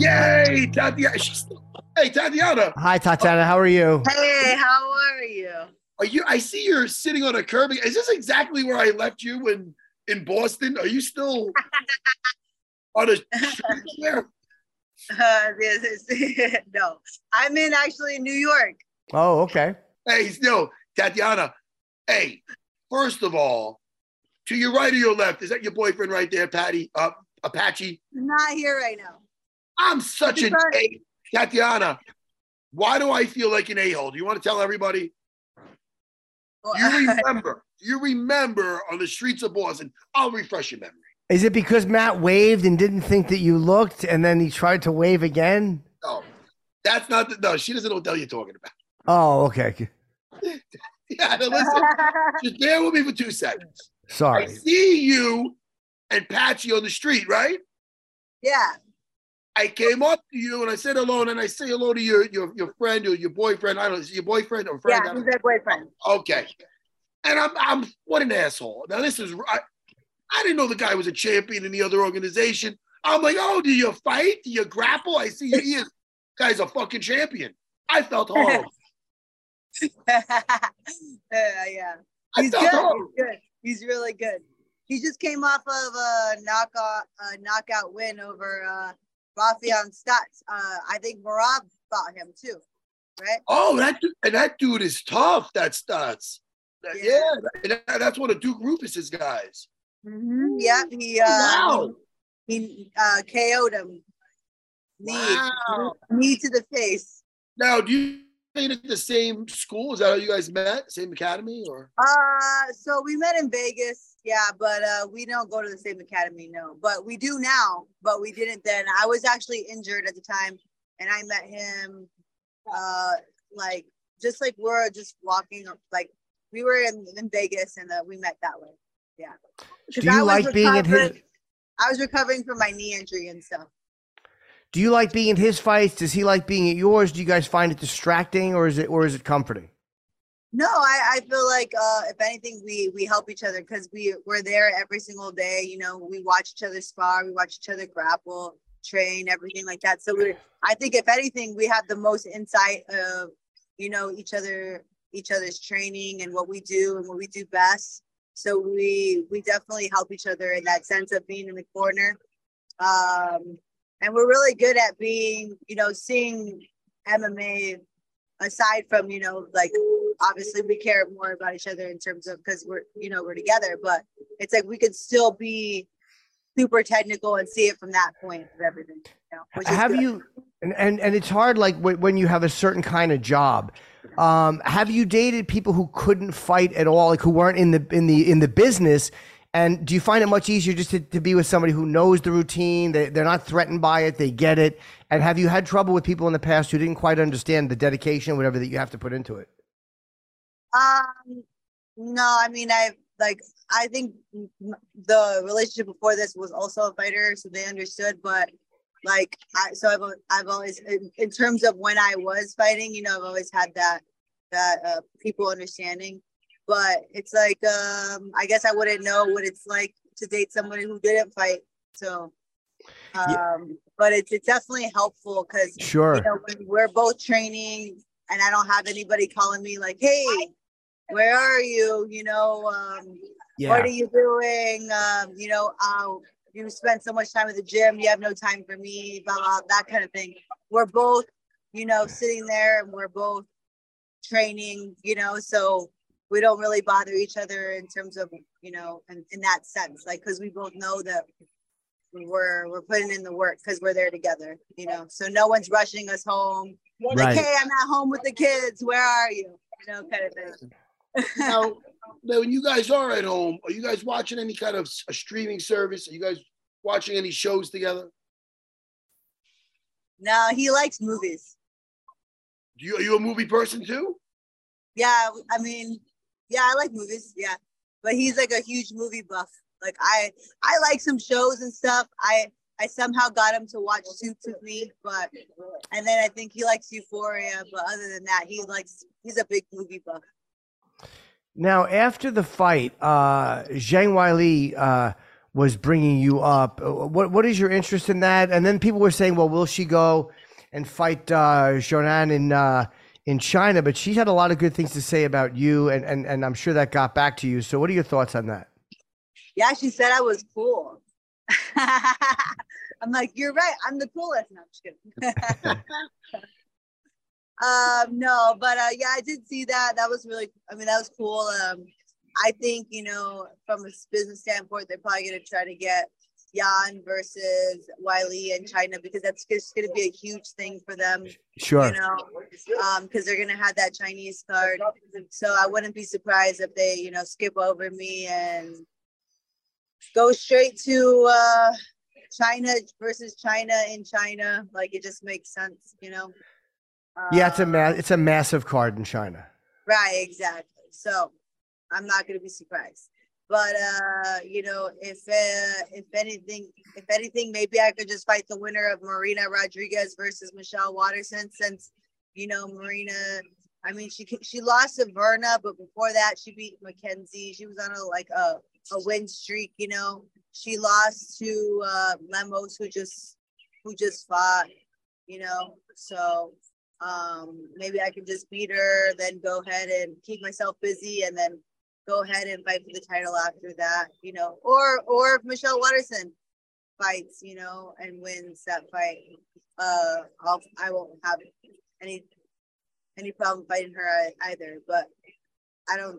Yay, Tatiana. Hey, Tatiana. Hi, Tatiana. How are you? Hey, how are you? Are you? I see you're sitting on a curb. Is this exactly where I left you in, in Boston? Are you still on a street there? Uh, this is, no, I'm in actually New York. Oh, okay. Hey, no, Tatiana. Hey, first of all, to your right or your left, is that your boyfriend right there, Patty? Uh, Apache? Not here right now. I'm such an a Tatiana. Why do I feel like an a-hole? Do you want to tell everybody? Well, you remember. You remember on the streets of Boston. I'll refresh your memory. Is it because Matt waved and didn't think that you looked, and then he tried to wave again? No, that's not. The, no, she doesn't know what the hell you're talking about. Oh, okay. Yeah, no, listen. Just bear with me for two seconds. Sorry. I see you and Patchy on the street, right? Yeah. I came up to you and I said hello, and then I say hello to your your, your friend or your boyfriend. I don't know, is it your boyfriend or friend? Yeah, he's their boyfriend. Okay. And I'm, I'm what an asshole. Now this is, I, I didn't know the guy was a champion in the other organization. I'm like, oh, do you fight? Do you grapple? I see your ears. Guy's a fucking champion. I felt horrible. uh, yeah. I he's, felt good. Horrible. He's good. He's really good. He just came off of a knockout, a knockout win over, uh, Rafael Stotts. Uh, I think Marab fought him too, right? Oh, that dude, and that dude is tough. That Stotts, yeah. yeah that, that, that's one of Duke Rufus's guys. Mm-hmm. Yeah, he uh, wow. he uh, K O'd him. Knee, wow. knee to the face. Now, do you train at the same school? Is that how you guys met? Same academy, or? Uh, so we met in Vegas. Yeah, but uh, we don't go to the same academy, no. But we do now, but we didn't then. I was actually injured at the time, and I met him, uh, like, just like we're just walking, like, we were in, in Vegas, and uh, we met that way. Yeah. Do you like being in his... I was recovering from my knee injury and stuff. Do you like being in his fights? Does he like being at yours? Do you guys find it distracting, or is it or is it comforting? No, I, I feel like, uh, if anything, we, we help each other because we, we're there every single day. You know, we watch each other spar, we watch each other grapple, train, everything like that. So we, I think if anything, we have the most insight of, you know, each other, each other's training and what we do and what we do best. So we we definitely help each other in that sense of being in the corner. Um, and we're really good at being, you know, seeing M M A aside from, you know, like, obviously we care more about each other in terms of, because we're, you know, we're together, but it's like we could still be super technical and see it from that point of everything. You know, which is have good. you, and, and, and it's hard, like when you have a certain kind of job, um, have you dated people who couldn't fight at all, like who weren't in the, in the, in the business? And do you find it much easier just to, to be with somebody who knows the routine? They, they're not threatened by it. They get it. And have you had trouble with people in the past who didn't quite understand the dedication, whatever that you have to put into it? Um, no, I mean, I've like, I think the relationship before this was also a fighter, so they understood, but like, I, so I've, I've always, in, in terms of when I was fighting, you know, I've always had that, that, uh, people understanding, but it's like, um, I guess I wouldn't know what it's like to date somebody who didn't fight. So, um, yeah. but it's, it's definitely helpful because sure. you know, when we're both training and I don't have anybody calling me like, hey, where are you? You know, um, yeah. what are you doing? Um, you know, uh, you spend so much time at the gym. You have no time for me, blah, blah, that kind of thing. We're both, you know, sitting there and we're both training, you know, so we don't really bother each other in terms of, you know, in, in that sense, like, cause we both know that we're, we're putting in the work cause we're there together, you know? So no one's rushing us home. Like, right. hey, I'm at home with the kids. Where are you? You know, kind of thing. Now, when you guys are at home, are you guys watching any kind of a streaming service? Are you guys watching any shows together? No, he likes movies. Do you, are you a movie person too? Yeah, I mean, yeah, I like movies. Yeah, but he's like a huge movie buff. Like I, I like some shows and stuff. I. I somehow got him to watch Suits with me, but, and then I think he likes Euphoria, but other than that, he likes, he's a big movie buff. Now, after the fight, uh, Zhang Weili uh, was bringing you up. What What is your interest in that? And then people were saying, well, will she go and fight uh, Jonan in, uh, in China? But she had a lot of good things to say about you, and, and, and I'm sure that got back to you. So what are your thoughts on that? Yeah, she said I was cool. I'm like, you're right. I'm the coolest. No, I'm just kidding. um, no, but uh, yeah, I did see that. That was really, I mean, that was cool. Um, I think, you know, from a business standpoint, they're probably going to try to get Yan versus Weili in China because that's just going to be a huge thing for them. Sure. You know, because um, they're going to have that Chinese card. So I wouldn't be surprised if they, you know, skip over me and go straight to uh, China versus China in China. Like, it just makes sense, you know? Uh, yeah, it's a, ma- it's a massive card in China. Right, exactly. So I'm not going to be surprised. But, uh, you know, if uh, if anything, if anything, maybe I could just fight the winner of Marina Rodriguez versus Michelle Waterson since, you know, Marina, I mean, she she lost to Verna, but before that, she beat Mackenzie. She was on a, like, a... a win streak, you know. She lost to uh, Lemos, who just who just fought, you know. So um, maybe I can just beat her, then go ahead and keep myself busy, and then go ahead and fight for the title after that, you know. Or or if Michelle Waterson fights, you know, and wins that fight, uh, I'll, I won't have any any problem fighting her either. But I don't.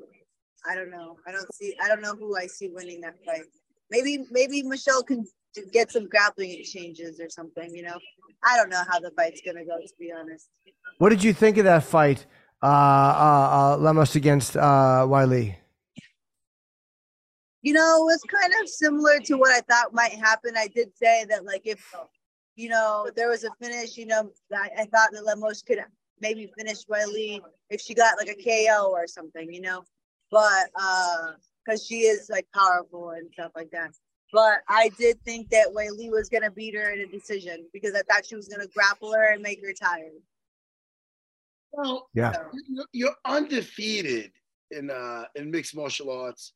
I don't know. I don't see. I don't know who I see winning that fight. Maybe, maybe Michelle can get some grappling exchanges or something. You know, I don't know how the fight's gonna go. To be honest. What did you think of that fight, uh, uh, uh, Lemos against uh, Weili? You know, it was kind of similar to what I thought might happen. I did say that, like, if you know there was a finish, you know, I, I thought that Lemos could maybe finish Weili if she got like a K O or something. You know. But uh, because she is like powerful and stuff like that. But I did think that Weili was gonna beat her in a decision because I thought she was gonna grapple her and make her tired. Well, yeah, so. You're undefeated in uh, in mixed martial arts,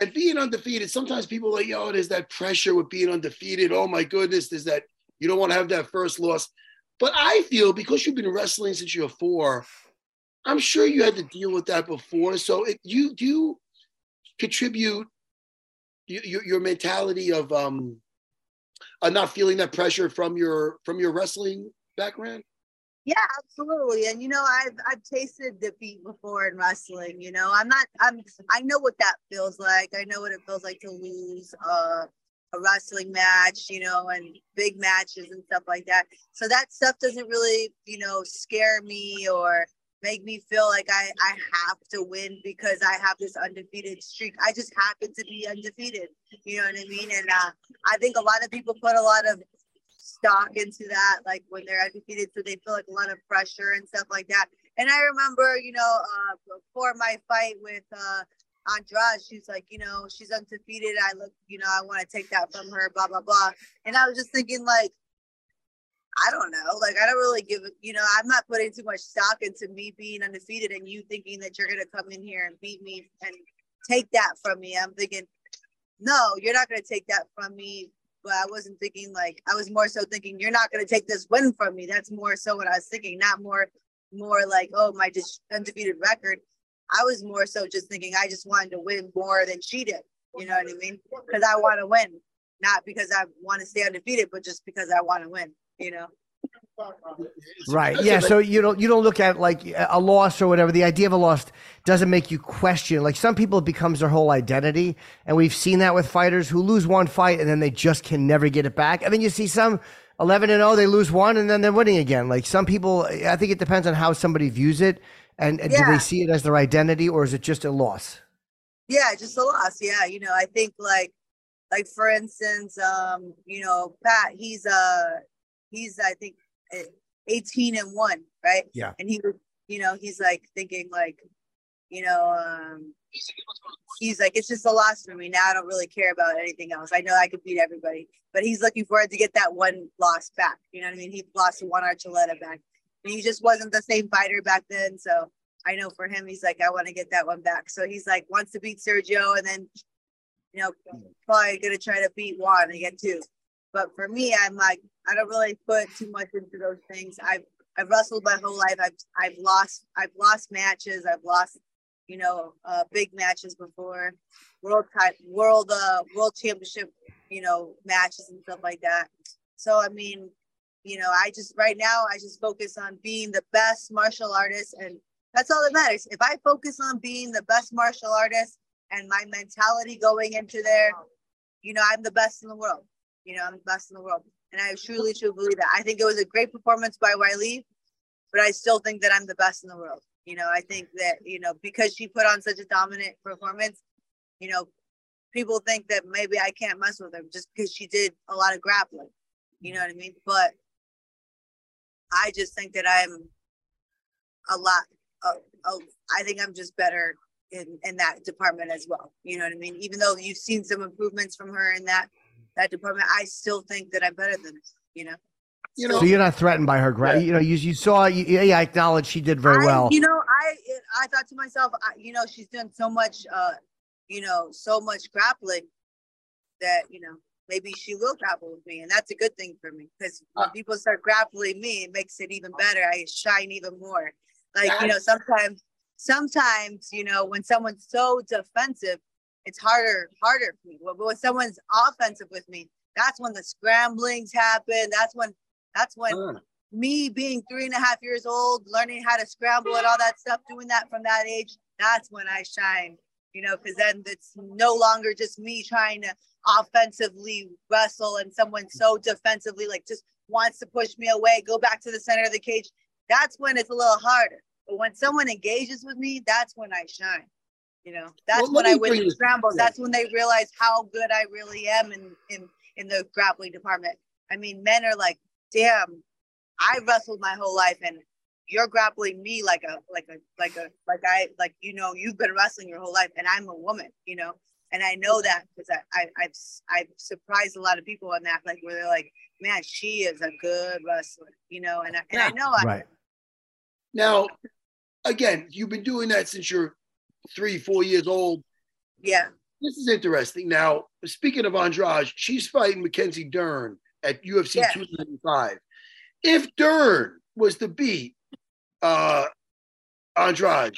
and being undefeated. Sometimes people are like, yo, there's that pressure with being undefeated. Oh my goodness, there's that you don't want to have that first loss. But I feel because you've been wrestling since you were four. I'm sure you had to deal with that before. So, it, you do. You, contribute your, your mentality of um, uh, not feeling that pressure from your from your wrestling background? Yeah, absolutely. And, you know, I've, I've tasted defeat before in wrestling, you know, I'm not, I'm, I know what that feels like. I know what it feels like to lose uh, a wrestling match, you know, and big matches and stuff like that. So that stuff doesn't really, you know, scare me or make me feel like I, I have to win because I have this undefeated streak. I just happen to be undefeated. You know what I mean? And uh, I think a lot of people put a lot of stock into that, like when they're undefeated, so they feel like a lot of pressure and stuff like that. And I remember, you know, uh, before my fight with uh, Andrade, she's like, you know, she's undefeated. I look, you know, I want to take that from her, blah, blah, blah. And I was just thinking, like, I don't know. Like, I don't really give, you know, I'm not putting too much stock into me being undefeated and you thinking that you're going to come in here and beat me and take that from me. I'm thinking, no, you're not going to take that from me. But I wasn't thinking, like, I was more so thinking, you're not going to take this win from me. That's more so what I was thinking, not more, more like, oh, my undefeated record. I was more so just thinking, I just wanted to win more than she did. You know what I mean? Because I want to win, not because I want to stay undefeated, but just because I want to win, you know? Right. Yeah. So you don't, you don't look at like a loss or whatever. The idea of a loss doesn't make you question. Like some people, it becomes their whole identity. And we've seen that with fighters who lose one fight and then they just can never get it back. And then you see some eleven and oh, they lose one and then they're winning again. Like some people, I think it depends on how somebody views it. And, and yeah. Do they see it as their identity or is it just a loss? Yeah, just a loss. Yeah. You know, I think like, like for instance, um, you know, Pat, he's, uh, he's, I think, eighteen and one, right? Yeah. And he was, you know, he's like thinking like, you know, um, he's like, it's just a loss for me. Now I don't really care about anything else. I know I could beat everybody, but he's looking forward to get that one loss back. You know what I mean? He lost Juan Archuleta back. And he just wasn't the same fighter back then. So I know for him, he's like, I want to get that one back. So he's like, wants to beat Sergio and then, you know, probably going to try to beat Juan and get two. But for me, I'm like, I don't really put too much into those things. I've I've wrestled my whole life. I've I've lost I've lost matches. I've lost, you know, uh, big matches before, world type, world uh, world championship, you know, matches and stuff like that. So I mean, you know, I just right now I just focus on being the best martial artist, and that's all that matters. If I focus on being the best martial artist and my mentality going into there, you know, I'm the best in the world. You know, I'm the best in the world. And I truly, truly believe that. I think it was a great performance by Weili, but I still think that I'm the best in the world. You know, I think that, you know, because she put on such a dominant performance, you know, people think that maybe I can't mess with her just because she did a lot of grappling. You know what I mean? But I just think that I'm a lot, of, of, I think I'm just better in, in that department as well. You know what I mean? Even though you've seen some improvements from her in that that department, I still think that I'm better than, you know, you know, so you're not threatened by her, right? You know, you, you saw, you, yeah, I acknowledge she did very I, well. You know, I, I thought to myself, I, you know, she's done so much, uh, you know, so much grappling that, you know, maybe she will grapple with me. And that's a good thing for me because when people start grappling me, it makes it even better. I shine even more. Like, you know, sometimes, sometimes, you know, when someone's so defensive, it's harder, harder for me. But when someone's offensive with me, that's when the scramblings happen. That's when, that's when uh. me being three and a half years old, learning how to scramble and all that stuff, doing that from that age, that's when I shine, you know, because then it's no longer just me trying to offensively wrestle and someone so defensively, like just wants to push me away, go back to the center of the cage. That's when it's a little harder. But when someone engages with me, that's when I shine. You know, that's well, when I win the scrambles. That's when they realize how good I really am in, in, in the grappling department. I mean, men are like, damn, I wrestled my whole life and you're grappling me like a, like a, like a, like I, like, you know, you've been wrestling your whole life and I'm a woman, you know? And I know that because I, I, I've, I've surprised a lot of people on that, like where they're like, man, she is a good wrestler, you know? And I, and now, I know. I, right. Now, again, you've been doing that since you're three, four years old. Yeah. This is interesting. Now, speaking of Andrade, she's fighting Mackenzie Dern at U F C yeah. two ninety-five. If Dern was to beat uh, Andrade,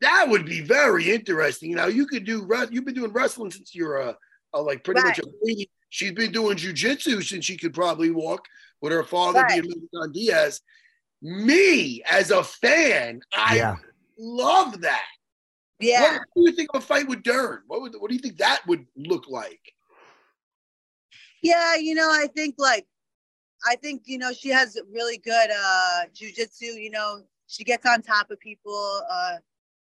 That would be very interesting. Now, you could do, you've been doing wrestling since you're a, a like pretty right. much a lady. She's been doing jujitsu since she could probably walk with her father right. being Luis Diaz. Me, as a fan, I yeah. love that. Yeah. What do you think of a fight with Dern? What would, what do you think that would look like? Yeah, you know, I think like, I think, you know, she has really good uh, jujitsu. You know, she gets on top of people. Uh,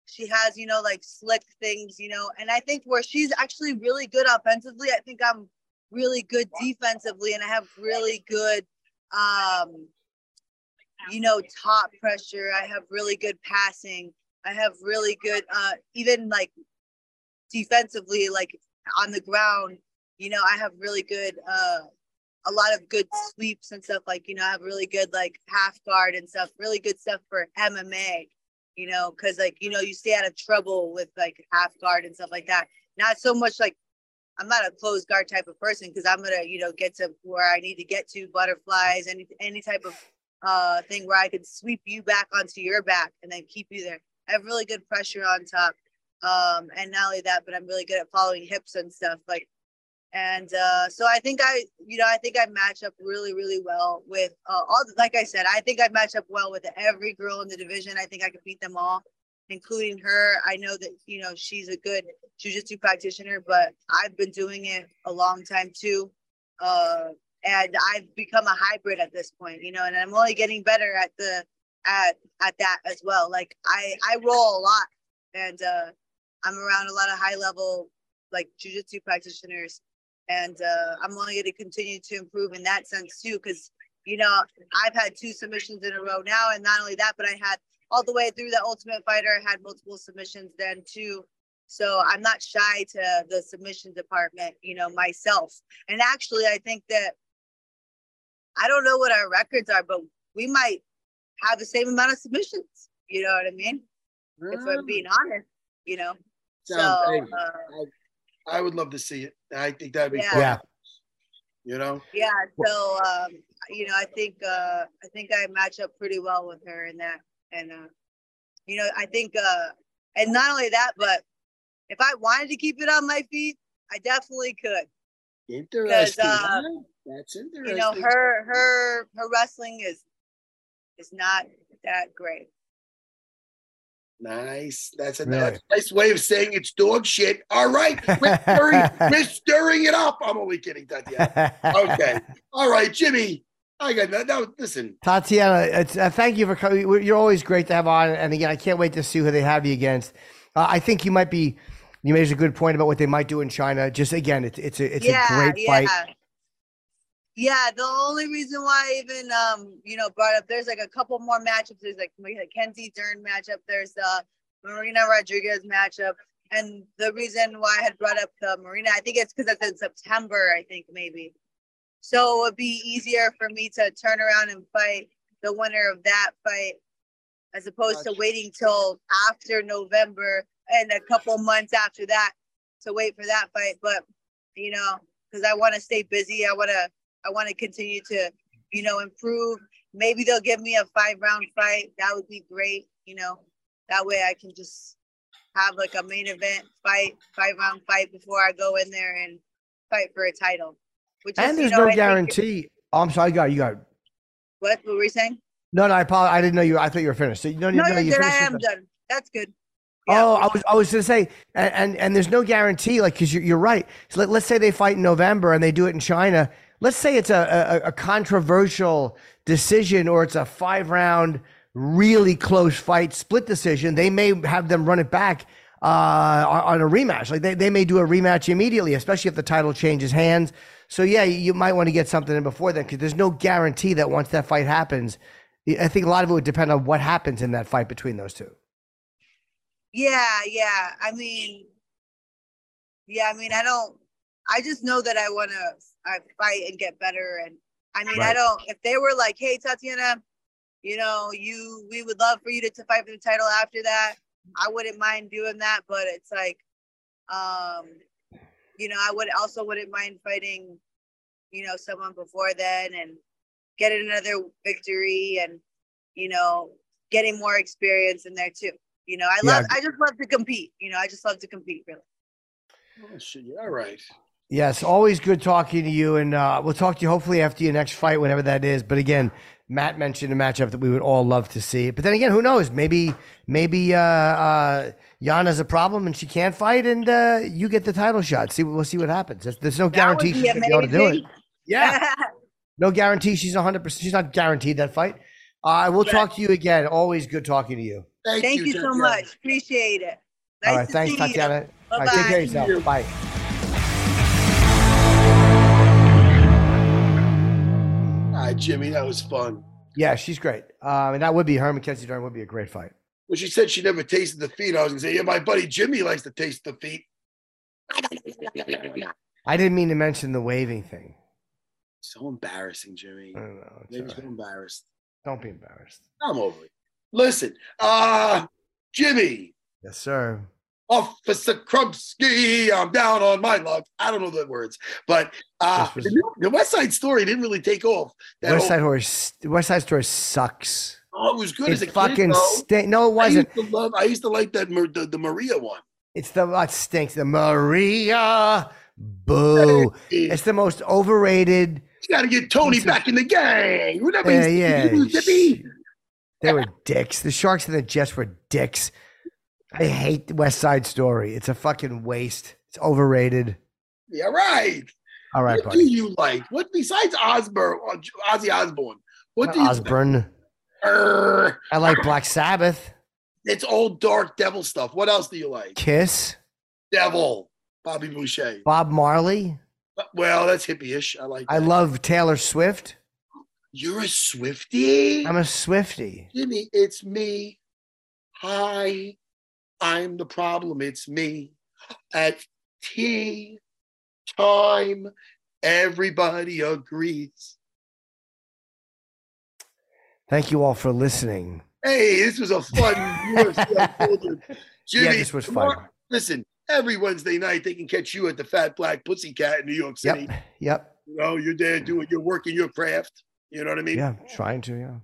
she has, you know, like slick things, you know, and I think where she's actually really good offensively, I think I'm really good defensively, and I have really good, um, you know, top pressure. I have really good passing. I have really good, uh, even like defensively, like on the ground, you know, I have really good, uh, a lot of good sweeps and stuff. Like, you know, I have really good, like half guard and stuff, really good stuff for M M A, you know, cause like, you know, you stay out of trouble with like half guard and stuff like that. Not so much like, I'm not a closed guard type of person, cause I'm gonna, you know, get to where I need to get to, butterflies, any, any type of uh, thing where I can sweep you back onto your back and then keep you there. I have really good pressure on top. Um, and not only that, but I'm really good at following hips and stuff. Like, and uh, so I think I, you know, I think I match up really, really well with uh, all, the, like I said, I think I match up well with every girl in the division. I think I could beat them all, including her. I know that, you know, she's a good jiu-jitsu practitioner, but I've been doing it a long time too. Uh, and I've become a hybrid at this point, you know, and I'm only getting better at the, at at that as well. Like I I roll a lot, and uh I'm around a lot of high level like jiu-jitsu practitioners, and uh I'm only going to continue to improve in that sense too, because you know I've had two submissions in a row now, and not only that, but I had all the way through the Ultimate Fighter, I had multiple submissions then too. So I'm not shy to the submission department, you know, myself. And actually I think that, I don't know what our records are, but we might have the same amount of submissions, you know what I mean? Really? If I'm being honest, you know. Sounds so uh, I, I would love to see it. I think that'd be yeah. fun. Yeah. You know? Yeah. So um, you know, I think uh I think I match up pretty well with her in that. And uh you know, I think uh and not only that, but if I wanted to keep it on my feet, I definitely could. Interesting. Uh, That's interesting. You know, her her her wrestling is It's not that great. Nice. That's a really? nice way of saying it's dog shit. All right. We're stirring, we're stirring it up. I'm only kidding, Tatiana. Okay. All right, Jimmy. I got that. No, listen. Tatiana, it's, uh, thank you for coming. You're always great to have on. And again, I can't wait to see who they have you against. Uh, I think you might be, you made a good point about what they might do in China. Just again, it's, it's, a, it's yeah, a great yeah. fight. Yeah, the only reason why I even, um, you know, brought up, there's like a couple more matchups. There's like Mackenzie Dern matchup. There's the Marina Rodriguez matchup. And the reason why I had brought up the Marina, I think it's because that's in September, I think maybe. So it would be easier for me to turn around and fight the winner of that fight as opposed to waiting till after November and a couple months after that to wait for that fight. But, you know, because I want to stay busy. I want to. I want to continue to, you know, improve. Maybe they'll give me a five round fight. That would be great. You know, that way I can just have like a main event fight, five round fight before I go in there and fight for a title. Which and is, there's you know, no I guarantee. Oh, I'm sorry. You got, you got. What, what were you saying? No, no, I apologize. I didn't know you. I thought you were finished. So you don't, no, no, you I am done. That's good. Yeah. Oh, I was I was gonna say, and, and and there's no guarantee, like, because you're you're right. So let, let's say they fight in November and they do it in China. Let's say it's a, a, a controversial decision, or it's a five round, really close fight, split decision. They may have them run it back uh, on, on a rematch. Like they, they may do a rematch immediately, especially if the title changes hands. So yeah, you might want to get something in before then, because there's no guarantee that once that fight happens. I think a lot of it would depend on what happens in that fight between those two. Yeah, yeah. I mean, yeah, I mean, I don't, I just know that I want to fight and get better. And I mean, right. I don't, if they were like, hey, Tatiana, you know, you, we would love for you to, to fight for the title after that. I wouldn't mind doing that, but it's like, um, you know, I would also wouldn't mind fighting, you know, someone before then and getting another victory and, you know, getting more experience in there too. You know, I yeah. love, I just love to compete. You know, I just love to compete, really. Oh, shit. All right. Yes, always good talking to you, and uh, we'll talk to you hopefully after your next fight, whenever that is. But again, Matt mentioned a matchup that we would all love to see. But then again, who knows? Maybe maybe uh, uh, Yana's a problem and she can't fight, and uh, you get the title shot. See, we'll see what happens. There's, there's no that guarantee she's going to be able to do it. Yeah, no guarantee. She's one hundred percent. She's not guaranteed that fight. I uh, will talk to you again. Always good talking to you. Thank, Thank you, you so much. Appreciate it. Nice all right, to thanks, see Tatiana. You. All right, take care of yourself. You. Bye. All right, Jimmy, that was fun. Yeah, she's great. Um, and that would be her. Mackenzie Dern would be a great fight. Well, she said she never tasted the feet. I was going to say, yeah, my buddy Jimmy likes to taste the feet. I didn't mean to mention the waving thing. So embarrassing, Jimmy. I don't know. Maybe so embarrassed. Don't be embarrassed. I'm over it. Listen, uh, Jimmy. Yes, sir. Officer Krupski, I'm down on my luck. I don't know the words, but uh, was, the, new, the West Side Story didn't really take off. That West Side Horse, West Side Story sucks. Oh, it was good it as a fucking kid, stink. No, it wasn't. I used to, love, I used to like that the, the Maria one. It's the what stinks. The Maria, boo! It's the most overrated. You got to get Tony it's back a, in the gang. Whatever. Uh, yeah, yeah. They were dicks. The Sharks and the Jets were dicks. I hate the West Side Story. It's a fucking waste. It's overrated. Yeah, right. All right, what buddy. What do you like? What besides Osbourne, Ozzy Osbourne? What Not do you Osbourne? Like? I like Black Sabbath. It's old dark devil stuff. What else do you like? Kiss. Devil. Bobby Boucher. Bob Marley. Well, that's hippie-ish. I like that. I love Taylor Swift. You're a Swiftie? I'm a Swiftie. Jimmy, it's me. Hi. I'm the problem. It's me. At tea time, everybody agrees. Thank you all for listening. Hey, this was a fun U F C. Jimmy, yeah, this was tomorrow, fun. Listen, every Wednesday night they can catch you at the Fat Black Pussycat in New York City. Yep. Yep. You know, you're there doing your work and your craft. You know what I mean? Yeah, trying to, yeah.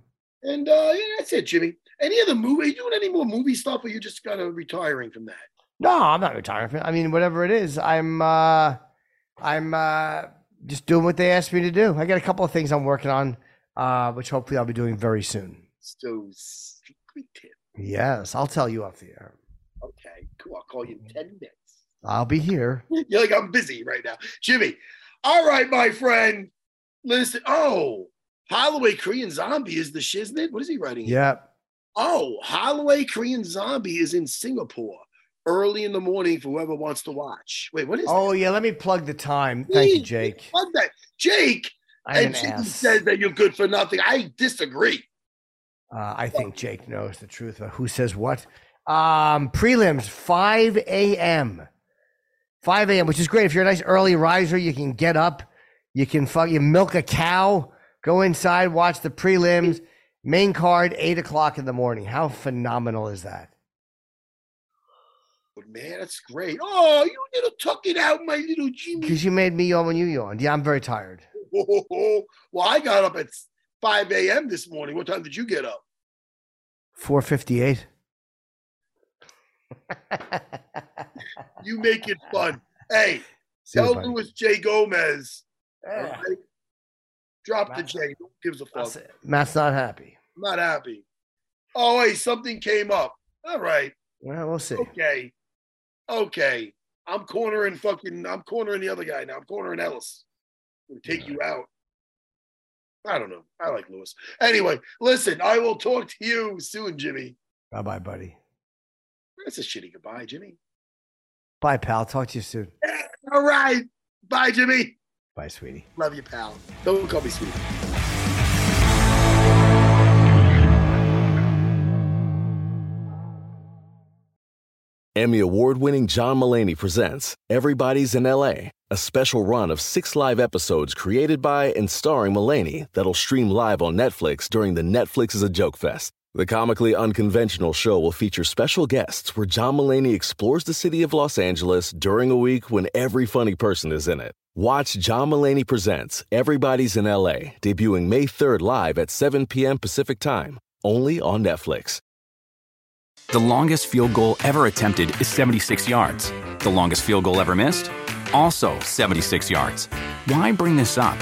And uh, yeah, that's it, Jimmy. Any other movie? Are you doing any more movie stuff, or are you just kind of retiring from that? No, I'm not retiring from it. I mean, whatever it is, I'm uh, I'm uh, just doing what they asked me to do. I got a couple of things I'm working on, uh, which hopefully I'll be doing very soon. So secretive. Yes, I'll tell you off the air. Okay, cool. I'll call you in ten minutes. I'll be here. You're like, I'm busy right now. Jimmy, all right, my friend. Listen, oh, Holloway Korean Zombie is the shiznit. What is he writing here? Yep. Oh, Holloway Korean Zombie is in Singapore early in the morning for whoever wants to watch. Wait, what is that? Oh, yeah, let me plug the time. Please, thank you, Jake. Plug that. Jake, I'm and Jake says that you're good for nothing. I disagree. Uh, I think Jake knows the truth of who says what. Um, prelims, five a m five a m, which is great. If you're a nice early riser, you can get up. You can fuck, you milk a cow, go inside, watch the prelims. Main card, eight o'clock in the morning. How phenomenal is that? But man, that's great. Oh, you little tuck it out, my little Jimmy. Because you made me yawn when you yawned. Yeah, I'm very tired. Oh, well, I got up at five a m this morning. What time did you get up? four fifty-eight. You make it fun. Hey, See tell you, Luis J. Gomez. Yeah. All right? Drop Matt's the J. Who gives a fuck? Matt's not happy. I'm not happy. Oh, hey, something came up. All right. Well, we'll see. Okay. Okay. I'm cornering fucking, I'm cornering the other guy now. I'm cornering Ellis. I'm going to take yeah. you out. I don't know. I like Luis. Anyway, listen, I will talk to you soon, Jimmy. Bye-bye, buddy. That's a shitty goodbye, Jimmy. Bye, pal. Talk to you soon. All right. Bye, Jimmy. Bye, sweetie. Love you, pal. Don't call me sweetie. Emmy award-winning John Mulaney presents Everybody's in L A, a special run of six live episodes created by and starring Mulaney that'll stream live on Netflix during the Netflix is a Joke Fest. The comically unconventional show will feature special guests where John Mulaney explores the city of Los Angeles during a week when every funny person is in it. Watch John Mulaney Presents Everybody's in L A, debuting May third live at seven p m Pacific Time, only on Netflix. The longest field goal ever attempted is seventy-six yards. The longest field goal ever missed? Also seventy-six yards. Why bring this up?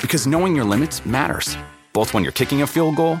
Because knowing your limits matters, both when you're kicking a field goal